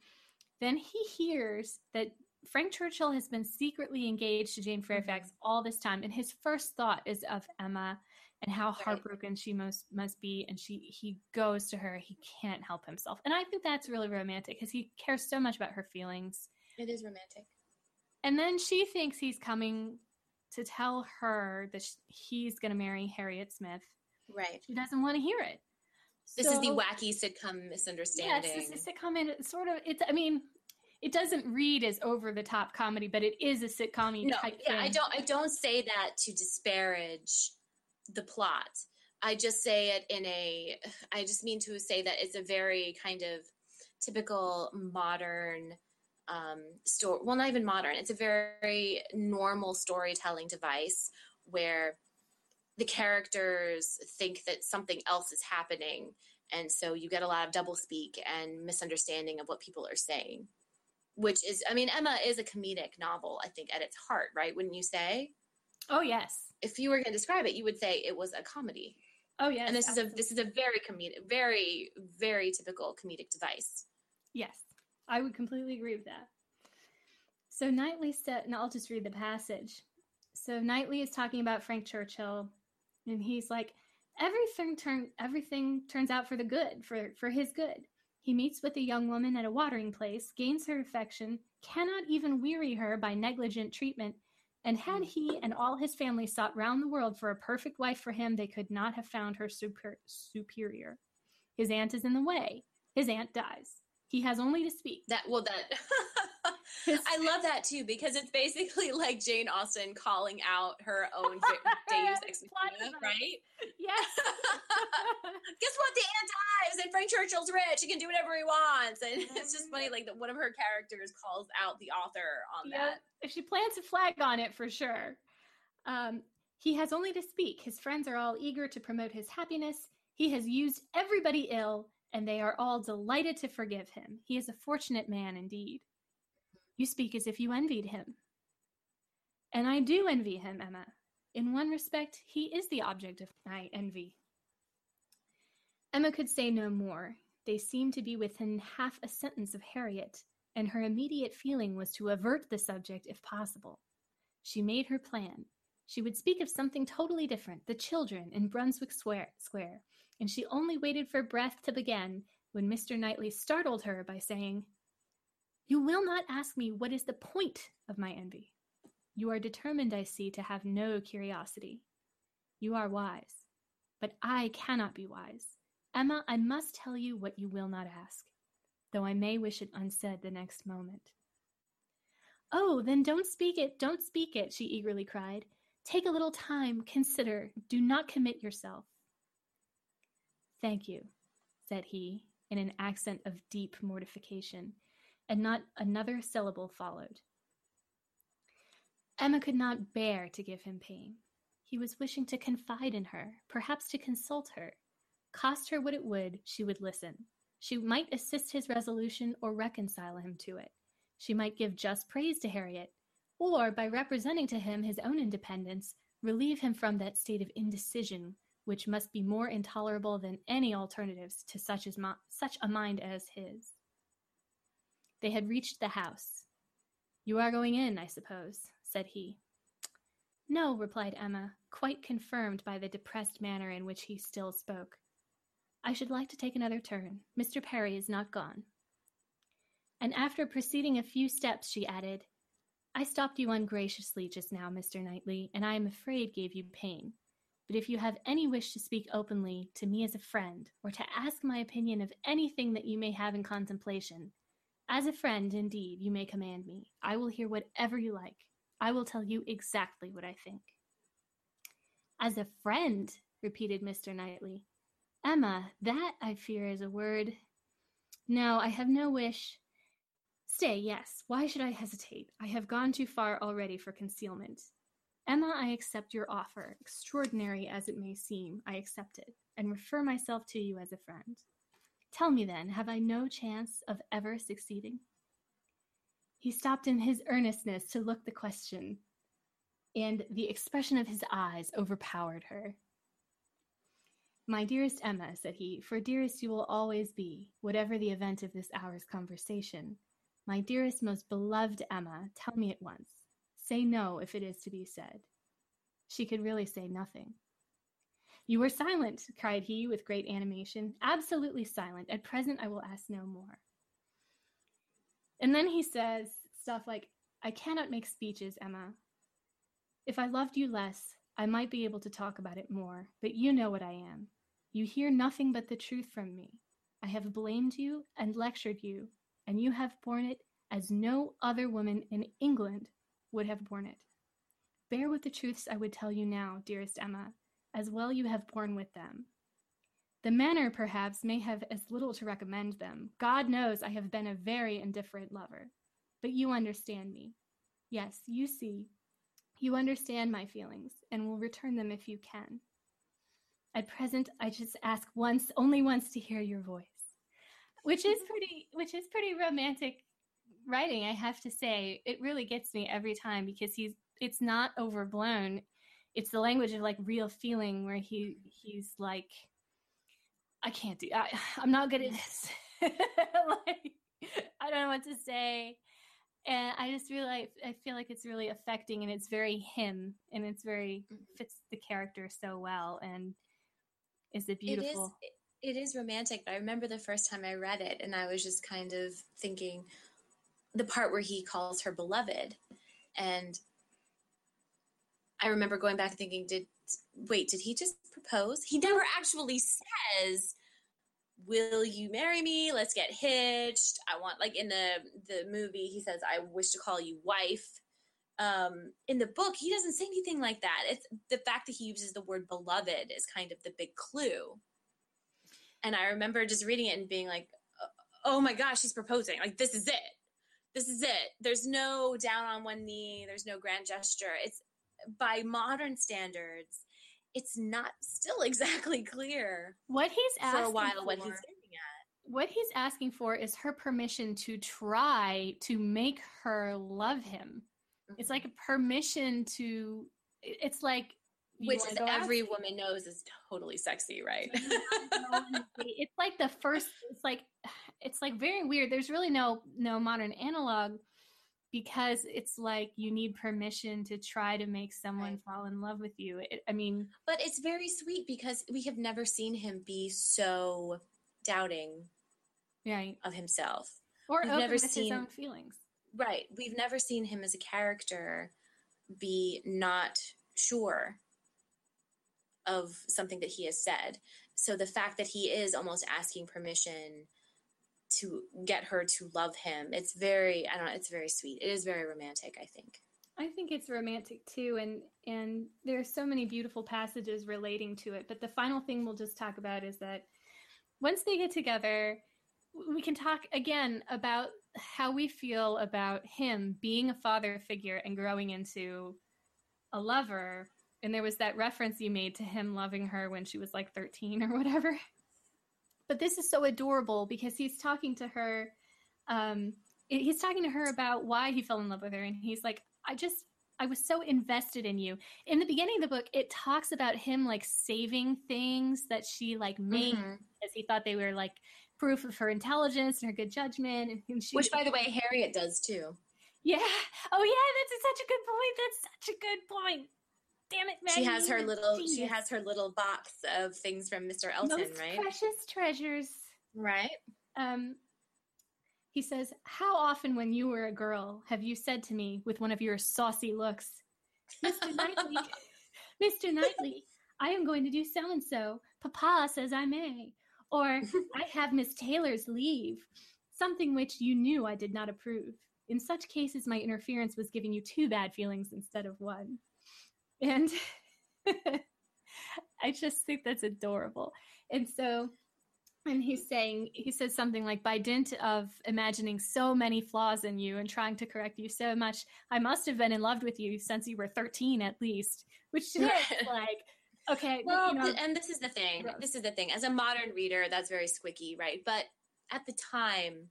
Then he hears that Frank Churchill has been secretly engaged to Jane Fairfax all this time. And his first thought is of Emma and how right. heartbroken she most, must be. And she he goes to her. He can't help himself. And I think that's really romantic because he cares so much about her feelings. It is romantic. And then she thinks he's coming to tell her that he's going to marry Harriet Smith. Right. She doesn't want to hear it. This so, is the wacky sitcom misunderstanding. Yes, this is sitcom, and it's sort of, it's, I mean, it doesn't read as over-the-top comedy, but it is a sitcom-y no, type yeah, thing. I don't, I don't say that to disparage the plot. I just say it in a, I just mean to say that it's a very kind of typical modern um, story. Well, not even modern. It's a very normal storytelling device where the characters think that something else is happening. And so you get a lot of doublespeak and misunderstanding of what people are saying, which is, I mean, Emma is a comedic novel, I think, at its heart, right? Wouldn't you say? Oh, yes. If you were going to describe it, you would say it was a comedy. Oh, yes. And this absolutely. is a this is a very comedic, very, very typical comedic device. Yes, I would completely agree with that. So Knightley said, and I'll just read the passage. So Knightley is talking about Frank Churchill, and he's like, everything turn everything turns out for the good, for for his good. He meets with a young woman at a watering place, gains her affection, cannot even weary her by negligent treatment. And had he and all his family sought round the world for a perfect wife for him, they could not have found her super, superior. His aunt is in the way. His aunt dies. He has only to speak. That well, that his, I love that too, because it's basically like Jane Austen calling out her own Deus ex machina, right? Yes. Guess what? The aunt dies, and Frank Churchill's rich. He can do whatever he wants, and mm-hmm. It's just funny, like that one of her characters calls out the author on yeah. that. If she plants a flag on it, for sure. Um, he has only to speak. His friends are all eager to promote his happiness. He has used everybody ill, and they are all delighted to forgive him. He is a fortunate man indeed. You speak as if you envied him. And I do envy him, Emma. In one respect, he is the object of my envy. Emma could say no more. They seemed to be within half a sentence of Harriet, and her immediate feeling was to avert the subject if possible. She made her plan. She would speak of something totally different, the children in Brunswick Square, and she only waited for breath to begin when Mister Knightley startled her by saying, "You will not ask me what is the point of my envy. You are determined, I see, to have no curiosity. You are wise, but I cannot be wise. Emma, I must tell you what you will not ask, though I may wish it unsaid the next moment." "Oh, then don't speak it, don't speak it," she eagerly cried. "Take a little time, consider, do not commit yourself." "Thank you," said he, in an accent of deep mortification, and not another syllable followed. Emma could not bear to give him pain. He was wishing to confide in her, perhaps to consult her. Cost her what it would, she would listen. She might assist his resolution or reconcile him to it. She might give just praise to Harriet, or, by representing to him his own independence, relieve him from that state of indecision which must be more intolerable than any alternatives to such, as mo- such a mind as his. They had reached the house. "You are going in, I suppose," said he. "No," replied Emma, quite confirmed by the depressed manner in which he still spoke. "I should like to take another turn. Mister Perry is not gone." And after proceeding a few steps, she added, "I stopped you ungraciously just now, Mister Knightley, and I am afraid gave you pain. But if you have any wish to speak openly to me as a friend, or to ask my opinion of anything that you may have in contemplation, as a friend, indeed, you may command me. I will hear whatever you like. I will tell you exactly what I think." "As a friend," repeated Mister Knightley. "Emma, that, I fear, is a word. No, I have no wish. Stay, yes, why should I hesitate? I have gone too far already for concealment. Emma, I accept your offer, extraordinary as it may seem. I accept it, and refer myself to you as a friend. Tell me, then, have I no chance of ever succeeding?" He stopped in his earnestness to look the question, and the expression of his eyes overpowered her. "My dearest Emma," said he, "for dearest you will always be, whatever the event of this hour's conversation. My dearest, most beloved Emma, tell me at once. Say no if it is to be said." She could really say nothing. "You are silent," cried he with great animation. "Absolutely silent. At present I will ask no more." And then he says stuff like, I cannot make speeches, Emma. If I loved you less, I might be able to talk about it more, but you know what I am. You hear nothing but the truth from me. I have blamed you and lectured you, and you have borne it as no other woman in England would have borne it. Bear with the truths I would tell you now, dearest Emma, as well you have borne with them. The manner, perhaps, may have as little to recommend them. God knows I have been a very indifferent lover. But you understand me. Yes, you see. You understand my feelings, and will return them if you can. At present, I just ask once, only once, to hear your voice. Which is pretty, which is pretty romantic writing, I have to say. It really gets me every time, because he's it's not overblown. It's the language of, like, real feeling, where he he's like, I can't do I I'm not good at this. Like, I don't know what to say. And I just really, I feel like it's really affecting, and it's very him, and it's very, fits the character so well, and is it beautiful? It is, it is romantic, but I remember the first time I read it, and I was just kind of thinking, the part where he calls her beloved, and I remember going back and thinking, did, wait, did he just propose? He never actually says, will you marry me? Let's get hitched. I want, like, in the, the movie, he says, I wish to call you wife. Um, in the book, he doesn't say anything like that. It's the fact that he uses the word beloved is kind of the big clue. And I remember just reading it and being like, oh my gosh, he's proposing. Like, this is it. This is it. There's no down on one knee. There's no grand gesture. It's, by modern standards, it's not still exactly clear what he's asking for a while. For, what he's getting at. What he's asking for is her permission to try to make her love him. Mm-hmm. It's like a permission to. It's like, which is every ask? woman knows is totally sexy, right? It's like the first. It's like it's like very weird. There's really no no modern analog. Because it's like you need permission to try to make someone right. fall in love with you. It, I mean. But it's very sweet because we have never seen him be so doubting right. of himself. Or we've open never with seen, his own feelings. Right. We've never seen him as a character be not sure of something that he has said. So the fact that he is almost asking permission to get her to love him. It's very, I don't know, it's very sweet. It is very romantic, I think. I think it's romantic too. And, and there are so many beautiful passages relating to it. But the final thing we'll just talk about is that once they get together, we can talk again about how we feel about him being a father figure and growing into a lover. And there was that reference you made to him loving her when she was like thirteen or whatever. But this is so adorable because he's talking to her. Um, he's talking to her about why he fell in love with her. And he's like, I just, I was so invested in you. In the beginning of the book, it talks about him like saving things that she like made mm-hmm. because he thought they were like proof of her intelligence and her good judgment. And she Which, by the way, Harriet does too. Yeah. Oh yeah. That's such a good point. That's such a good point. Damn it, Maggie. She has her little Jeez. she has her little box of things from Mister Elton, Most right? Precious treasures. Right. Um, he says, how often when you were a girl have you said to me with one of your saucy looks, Mister Knightley, Mister Knightley, I am going to do so and so. Papa says I may. Or I have Miss Taylor's leave, something which you knew I did not approve. In such cases, my interference was giving you two bad feelings instead of one. And I just think that's adorable. And so, and he's saying, he says something like, by dint of imagining so many flaws in you and trying to correct you so much, I must have been in love with you since you were thirteen at least, which today is like, okay. Well, you know, and this is the thing, gross. this is the thing. As a modern reader, that's very squicky, right? But at the time,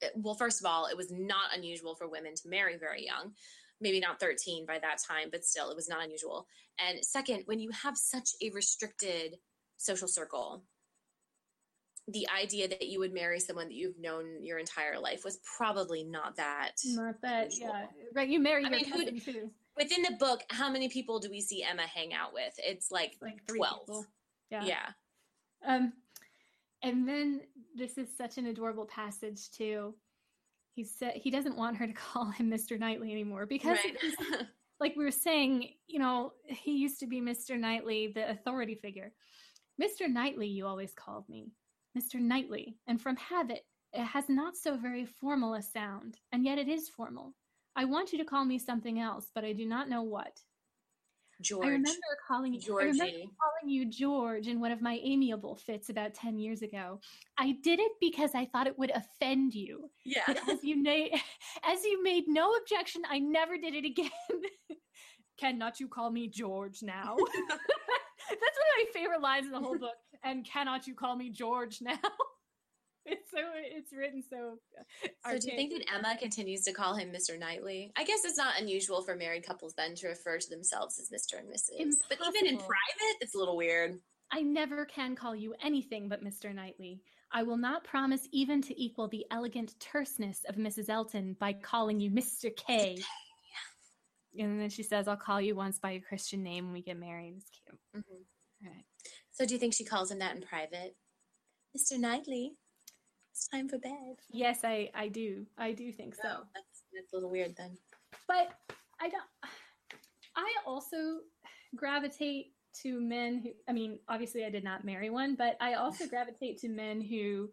it, well, first of all, it was not unusual for women to marry very young. Maybe not thirteen by that time, but still it was not unusual. And second, when you have such a restricted social circle, the idea that you would marry someone that you've known your entire life was probably not that. Not that, unusual. yeah. Right, you marry your cousin too. Within the book, how many people do we see Emma hang out with? It's like, like three twelve. People. Yeah. yeah. Um, and then this is such an adorable passage too. he said he doesn't want her to call him Mister Knightley anymore because right. was, like we were saying, you know, he used to be Mister Knightley, the authority figure. Mister Knightley, you always called me. Mister Knightley. And from habit, it has not so very formal a sound, and yet it is formal. I want you to call me something else, but I do not know what. George. I remember calling you, I remember calling you George in one of my amiable fits about ten years ago. I did it because I thought it would offend you. Yeah. But as you na- as you made no objection, I never did it again. Cannot you call me George now? That's one of my favorite lines in the whole book. And cannot you call me George now? It's so it's written so. So do you think that Emma continues to call him Mister Knightley? I guess it's not unusual for married couples then to refer to themselves as Mister and Missus Impossible. But even in private, it's a little weird. I never can call you anything but Mister Knightley. I will not promise even to equal the elegant terseness of Missus Elton by calling you Mister K. And then she says, I'll call you once by your Christian name when we get married. It's cute. Mm-hmm. All right. So do you think she calls him that in private? Mister Knightley, it's time for bed. Yes, I, I do. I do think oh, so. That's, that's a little weird then. But I don't. I also gravitate to men who, I mean, obviously I did not marry one, but I also gravitate to men who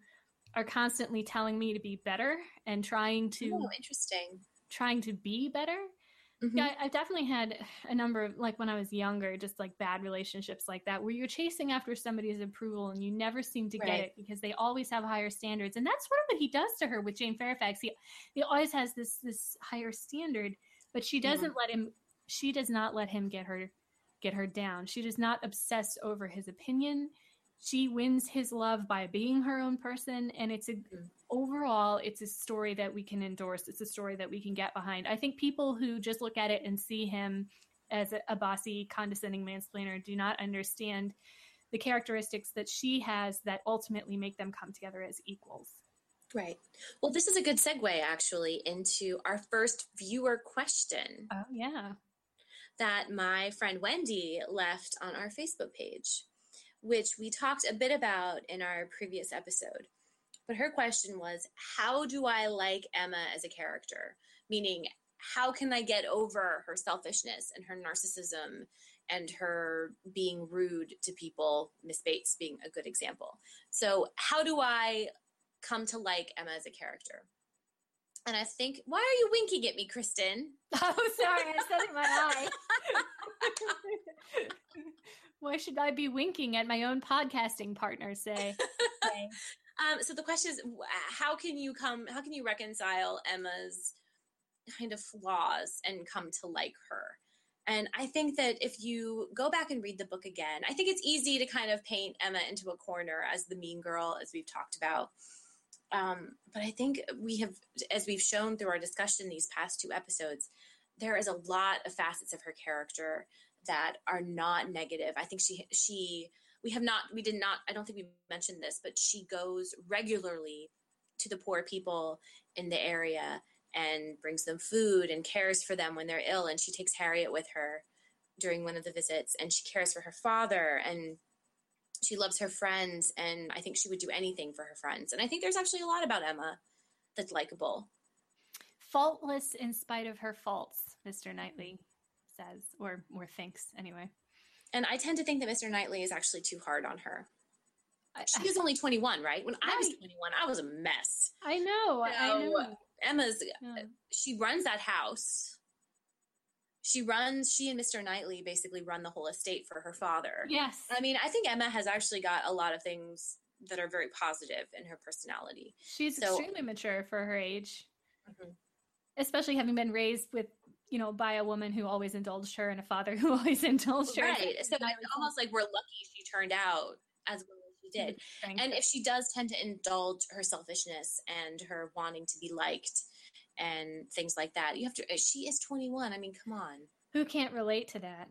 are constantly telling me to be better and trying to. Oh, interesting. Trying to be better. Mm-hmm. Yeah, I've definitely had a number of, like when I was younger, just like bad relationships like that, where you're chasing after somebody's approval and you never seem to right. get it because they always have higher standards. And that's sort of what he does to her with Jane Fairfax. He, he always has this this higher standard, but she doesn't mm-hmm. let him, she does not let him get her, get her down. She does not obsess over his opinion. She wins his love by being her own person. And it's a, mm-hmm. overall, it's a story that we can endorse. It's a story that we can get behind. I think people who just look at it and see him as a, a bossy, condescending mansplainer do not understand the characteristics that she has that ultimately make them come together as equals. Right. Well, this is a good segue actually into our first viewer question. Oh yeah. That my friend Wendy left on our Facebook page, which we talked a bit about in our previous episode. But her question was, how do I like Emma as a character? Meaning, how can I get over her selfishness and her narcissism and her being rude to people, Miss Bates being a good example. So how do I come to like Emma as a character? And I think, why are you winking at me, Kristen? Oh, sorry, I said it in my eye. Why should I be winking at my own podcasting partner, say? Okay. Um, so the question is, how can you come, how can you reconcile Emma's kind of flaws and come to like her? And I think that if you go back and read the book again, I think it's easy to kind of paint Emma into a corner as the mean girl, as we've talked about. Um, but I think we have, as we've shown through our discussion these past two episodes, there is a lot of facets of her character that are not negative. I think she, she, We have not, we did not, I don't think we mentioned this, but she goes regularly to the poor people in the area and brings them food and cares for them when they're ill. And she takes Harriet with her during one of the visits, and she cares for her father, and she loves her friends. And I think she would do anything for her friends. And I think there's actually a lot about Emma that's likable. Faultless in spite of her faults, Mister Knightley says, or, or thinks anyway. And I tend to think that Mister Knightley is actually too hard on her. She was only twenty-one, right? When right. I was twenty-one, I was a mess. I know. So I know. Emma's, yeah. She runs that house. She runs, she and Mister Knightley basically run the whole estate for her father. Yes. I mean, I think Emma has actually got a lot of things that are very positive in her personality. She's so, extremely mature for her age, mm-hmm. especially having been raised with, you know, by a woman who always indulged her and a father who always indulged her. Right. So it's almost like we're lucky she turned out as well as she did. And if she does tend to indulge her selfishness and her wanting to be liked and things like that, you have to, she is twenty-one. I mean, come on. Who can't relate to that?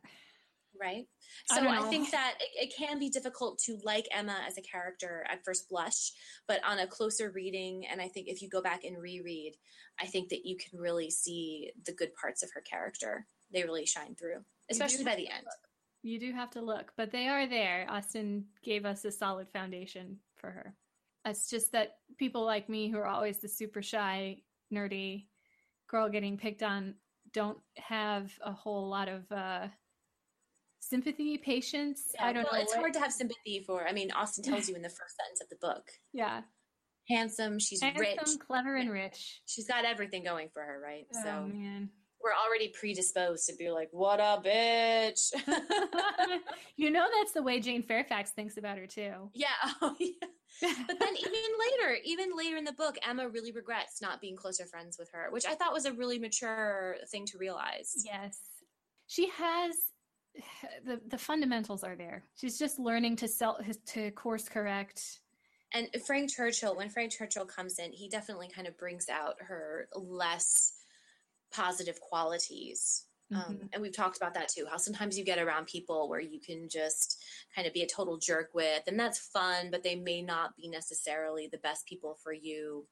Right. So I, I think that it, it can be difficult to like Emma as a character at first blush, but on a closer reading, and I think if you go back and reread, I think that you can really see the good parts of her character. They really shine through, especially by the end. Look. You do have to look, but they are there. Austen gave us a solid foundation for her. It's just that people like me who are always the super shy nerdy girl getting picked on don't have a whole lot of uh, sympathy, patience. Yeah, I don't well, know. It's what... hard to have sympathy for. I mean, Austen tells you in the first sentence of the book. Yeah. Handsome, she's Handsome, rich. Handsome, clever, and rich. She's got everything going for her, right? Oh, so man. We're already predisposed to be like, what a bitch. You know, that's the way Jane Fairfax thinks about her too. Yeah. Oh, yeah. But then even later, even later in the book, Emma really regrets not being closer friends with her, which I thought was a really mature thing to realize. Yes. She has, the, the fundamentals are there. She's just learning to self, to course correct. And Frank Churchill, when Frank Churchill comes in, he definitely kind of brings out her less positive qualities. Mm-hmm. Um, and we've talked about that too, how sometimes you get around people where you can just kind of be a total jerk with, and that's fun, but they may not be necessarily the best people for you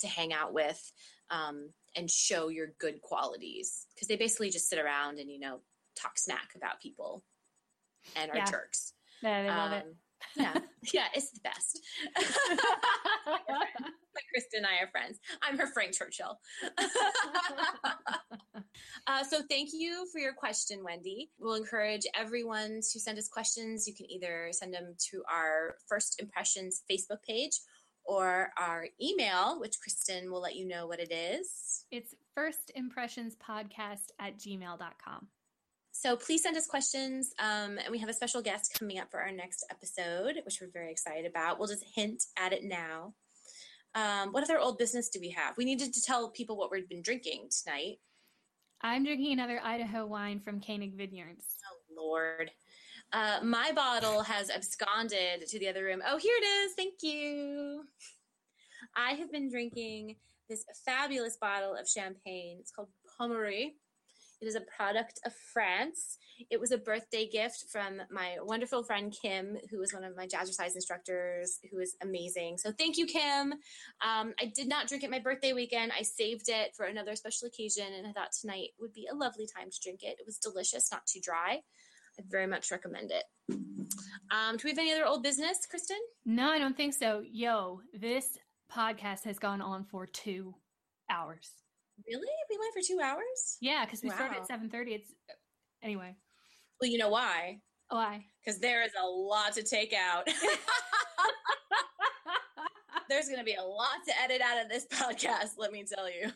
to hang out with um, and show your good qualities, because they basically just sit around and, you know, talk smack about people and are yeah. jerks. Yeah, they love um, it. Yeah, yeah, it's the best. Krista and I are friends. I'm her Frank Churchill. uh, so thank you for your question, Wendy. We'll encourage everyone to send us questions. You can either send them to our First Impressions Facebook page or our email, which Kristen will let you know what it is. It's firstimpressionspodcast at gmail dot com. So please send us questions, um, and we have a special guest coming up for our next episode, which we're very excited about. We'll just hint at it now. Um, what other old business do we have? We needed to tell people what we've been drinking tonight. I'm drinking another Idaho wine from Koenig Vineyards. Oh, Lord. Uh, my bottle has absconded to the other room. Oh, here it is. Thank you. I have been drinking this fabulous bottle of champagne. It's called Pommery. It is a product of France. It was a birthday gift from my wonderful friend, Kim, who was one of my jazzercise instructors, who is amazing. So thank you, Kim. Um, I did not drink it my birthday weekend. I saved it for another special occasion, and I thought tonight would be a lovely time to drink it. It was delicious, not too dry. I very much recommend it. Um, do we have any other old business, Kristen? No, I don't think so. Yo, this podcast has gone on for two hours. Really? We went for two hours? Yeah, because we wow. started at seven thirty. It's anyway. Well, you know why? Why? Because there is a lot to take out. There's going to be a lot to edit out of this podcast, let me tell you.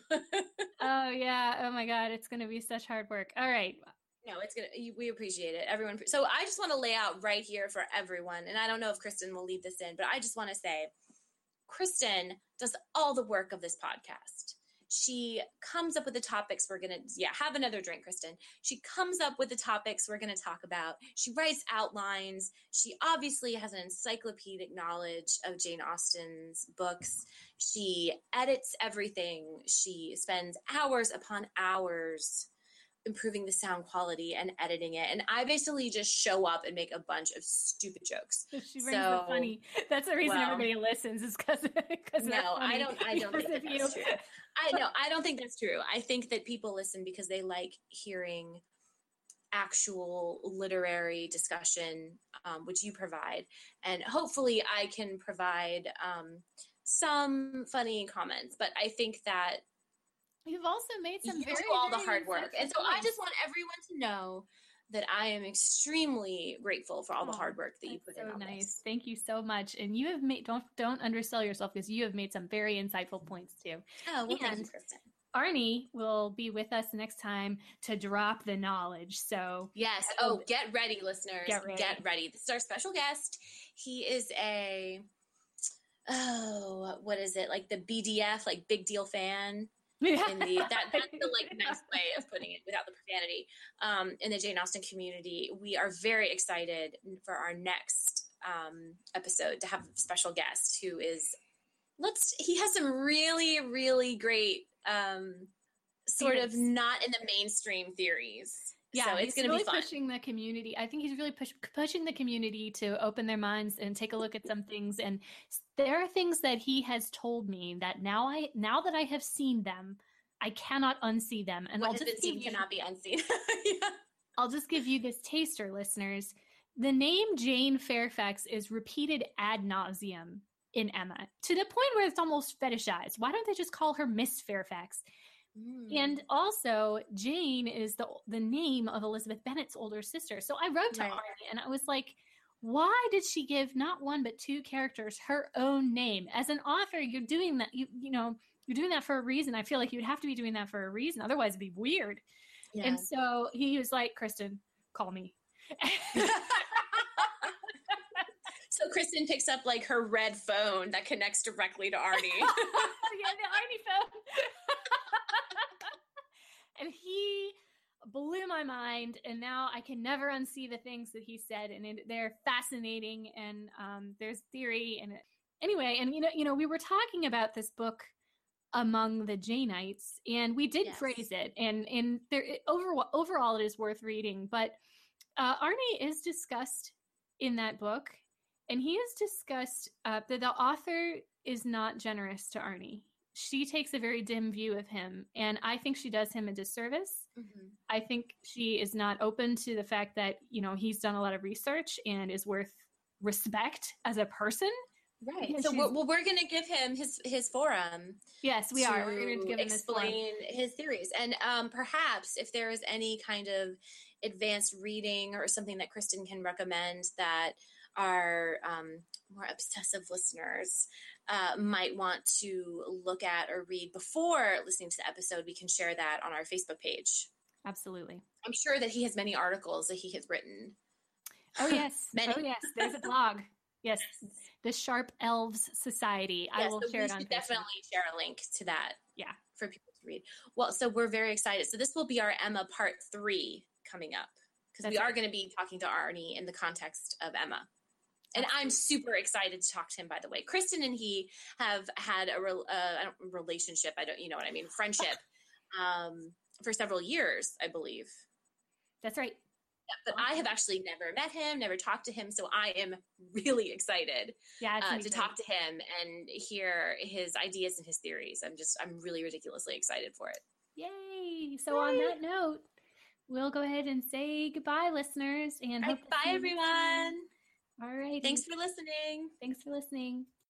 Oh, yeah. Oh, my God. It's going to be such hard work. All right. No, it's going to – we appreciate it. Everyone – so I just want to lay out right here for everyone, and I don't know if Kristen will leave this in, but I just want to say Kristen does all the work of this podcast. She comes up with the topics we're going to, yeah, have another drink, Kristen. She comes up with the topics we're going to talk about. She writes outlines. She obviously has an encyclopedic knowledge of Jane Austen's books. She edits everything. She spends hours upon hours improving the sound quality and editing it. And I basically just show up and make a bunch of stupid jokes. She brings so, the funny. That's the reason well, everybody listens is because because no, I don't. I don't think that that's true. I know. I don't think that's true. I think that people listen because they like hearing actual literary discussion, um, which you provide, and hopefully I can provide um, some funny comments. But I think that. You've also made some you very do all the hard work. And so I just want everyone to know that I am extremely grateful for all oh, the hard work that you put so in on nice. This. Thank you so much. And you have made, don't don't undersell yourself, because you have made some very insightful points too. Oh, well, thank you, Kristen. Arnie will be with us next time to drop the knowledge. So yes. Oh, get ready, listeners. Get ready. Get ready. This is our special guest. He is a, oh, what is it? Like the B D F, like big deal fan. Yeah. In the, that, that's the like nice way of putting it without the profanity. Um, in the Jane Austen community, we are very excited for our next um, episode to have a special guest who is let's. He has some really, really great um, sort yes. of not in the mainstream theories. Yeah, so it's going to really be fun. Pushing the community. I think he's really push, pushing the community to open their minds and take a look at some things. And there are things that he has told me that now I now that I have seen them, I cannot unsee them. And what I'll has just been seen cannot be unseen. Yeah. I'll just give you this taster, listeners. The name Jane Fairfax is repeated ad nauseum in Emma, to the point where it's almost fetishized. Why don't they just call her Miss Fairfax? Mm. And also, Jane is the the name of Elizabeth Bennet's older sister. So I wrote to right. Arnie, and I was like, why did she give not one but two characters her own name? As an author, you're doing that. You you know you're doing that for a reason. I feel like you'd have to be doing that for a reason. Otherwise, it'd be weird. Yeah. And so he was like, Kristen, call me. So Kristen picks up like her red phone that connects directly to Arnie. Yeah, the Arnie phone. And he blew my mind, and now I can never unsee the things that he said, and it, they're fascinating. And um, there's theory, and it, anyway, and you know, you know, we were talking about this book, Among the Janeites, and we did yes. praise it, and and there it, overall, overall, it is worth reading. But uh, Arnie is discussed in that book. And he has discussed uh, that the author is not generous to Arnie. She takes a very dim view of him, and I think she does him a disservice. Mm-hmm. I think she is not open to the fact that, you know, he's done a lot of research and is worth respect as a person. Right. So we're, well, we're going to give him his, his forum. Yes, we are. We're going to give him explain his, his theories. And um, perhaps if there is any kind of advanced reading or something that Kristen can recommend that our um, more obsessive listeners uh, might want to look at or read before listening to the episode, we can share that on our Facebook page. Absolutely. I'm sure that he has many articles that he has written. Oh, yes. Many. Oh, yes. There's a blog. Yes, the Sharp Elves Society. Yes, I will so share it on Facebook. Definitely share a link to that. Yeah, for people to read. Well, so we're very excited. So this will be our Emma part three coming up, because we right. are going to be talking to Arnie in the context of Emma. And I'm super excited to talk to him, by the way. Kristen and he have had a re- uh, I don't, relationship. I don't, you know what I mean? Friendship um, for several years, I believe. That's right. Yeah, but I have actually never met him, never talked to him. So I am really excited yeah, uh, to talk to him and hear his ideas and his theories. I'm just, I'm really ridiculously excited for it. Yay. So Yay. On that note, we'll go ahead and say goodbye, listeners. And right, hope bye, everyone. All right. Thanks for listening. Thanks for listening.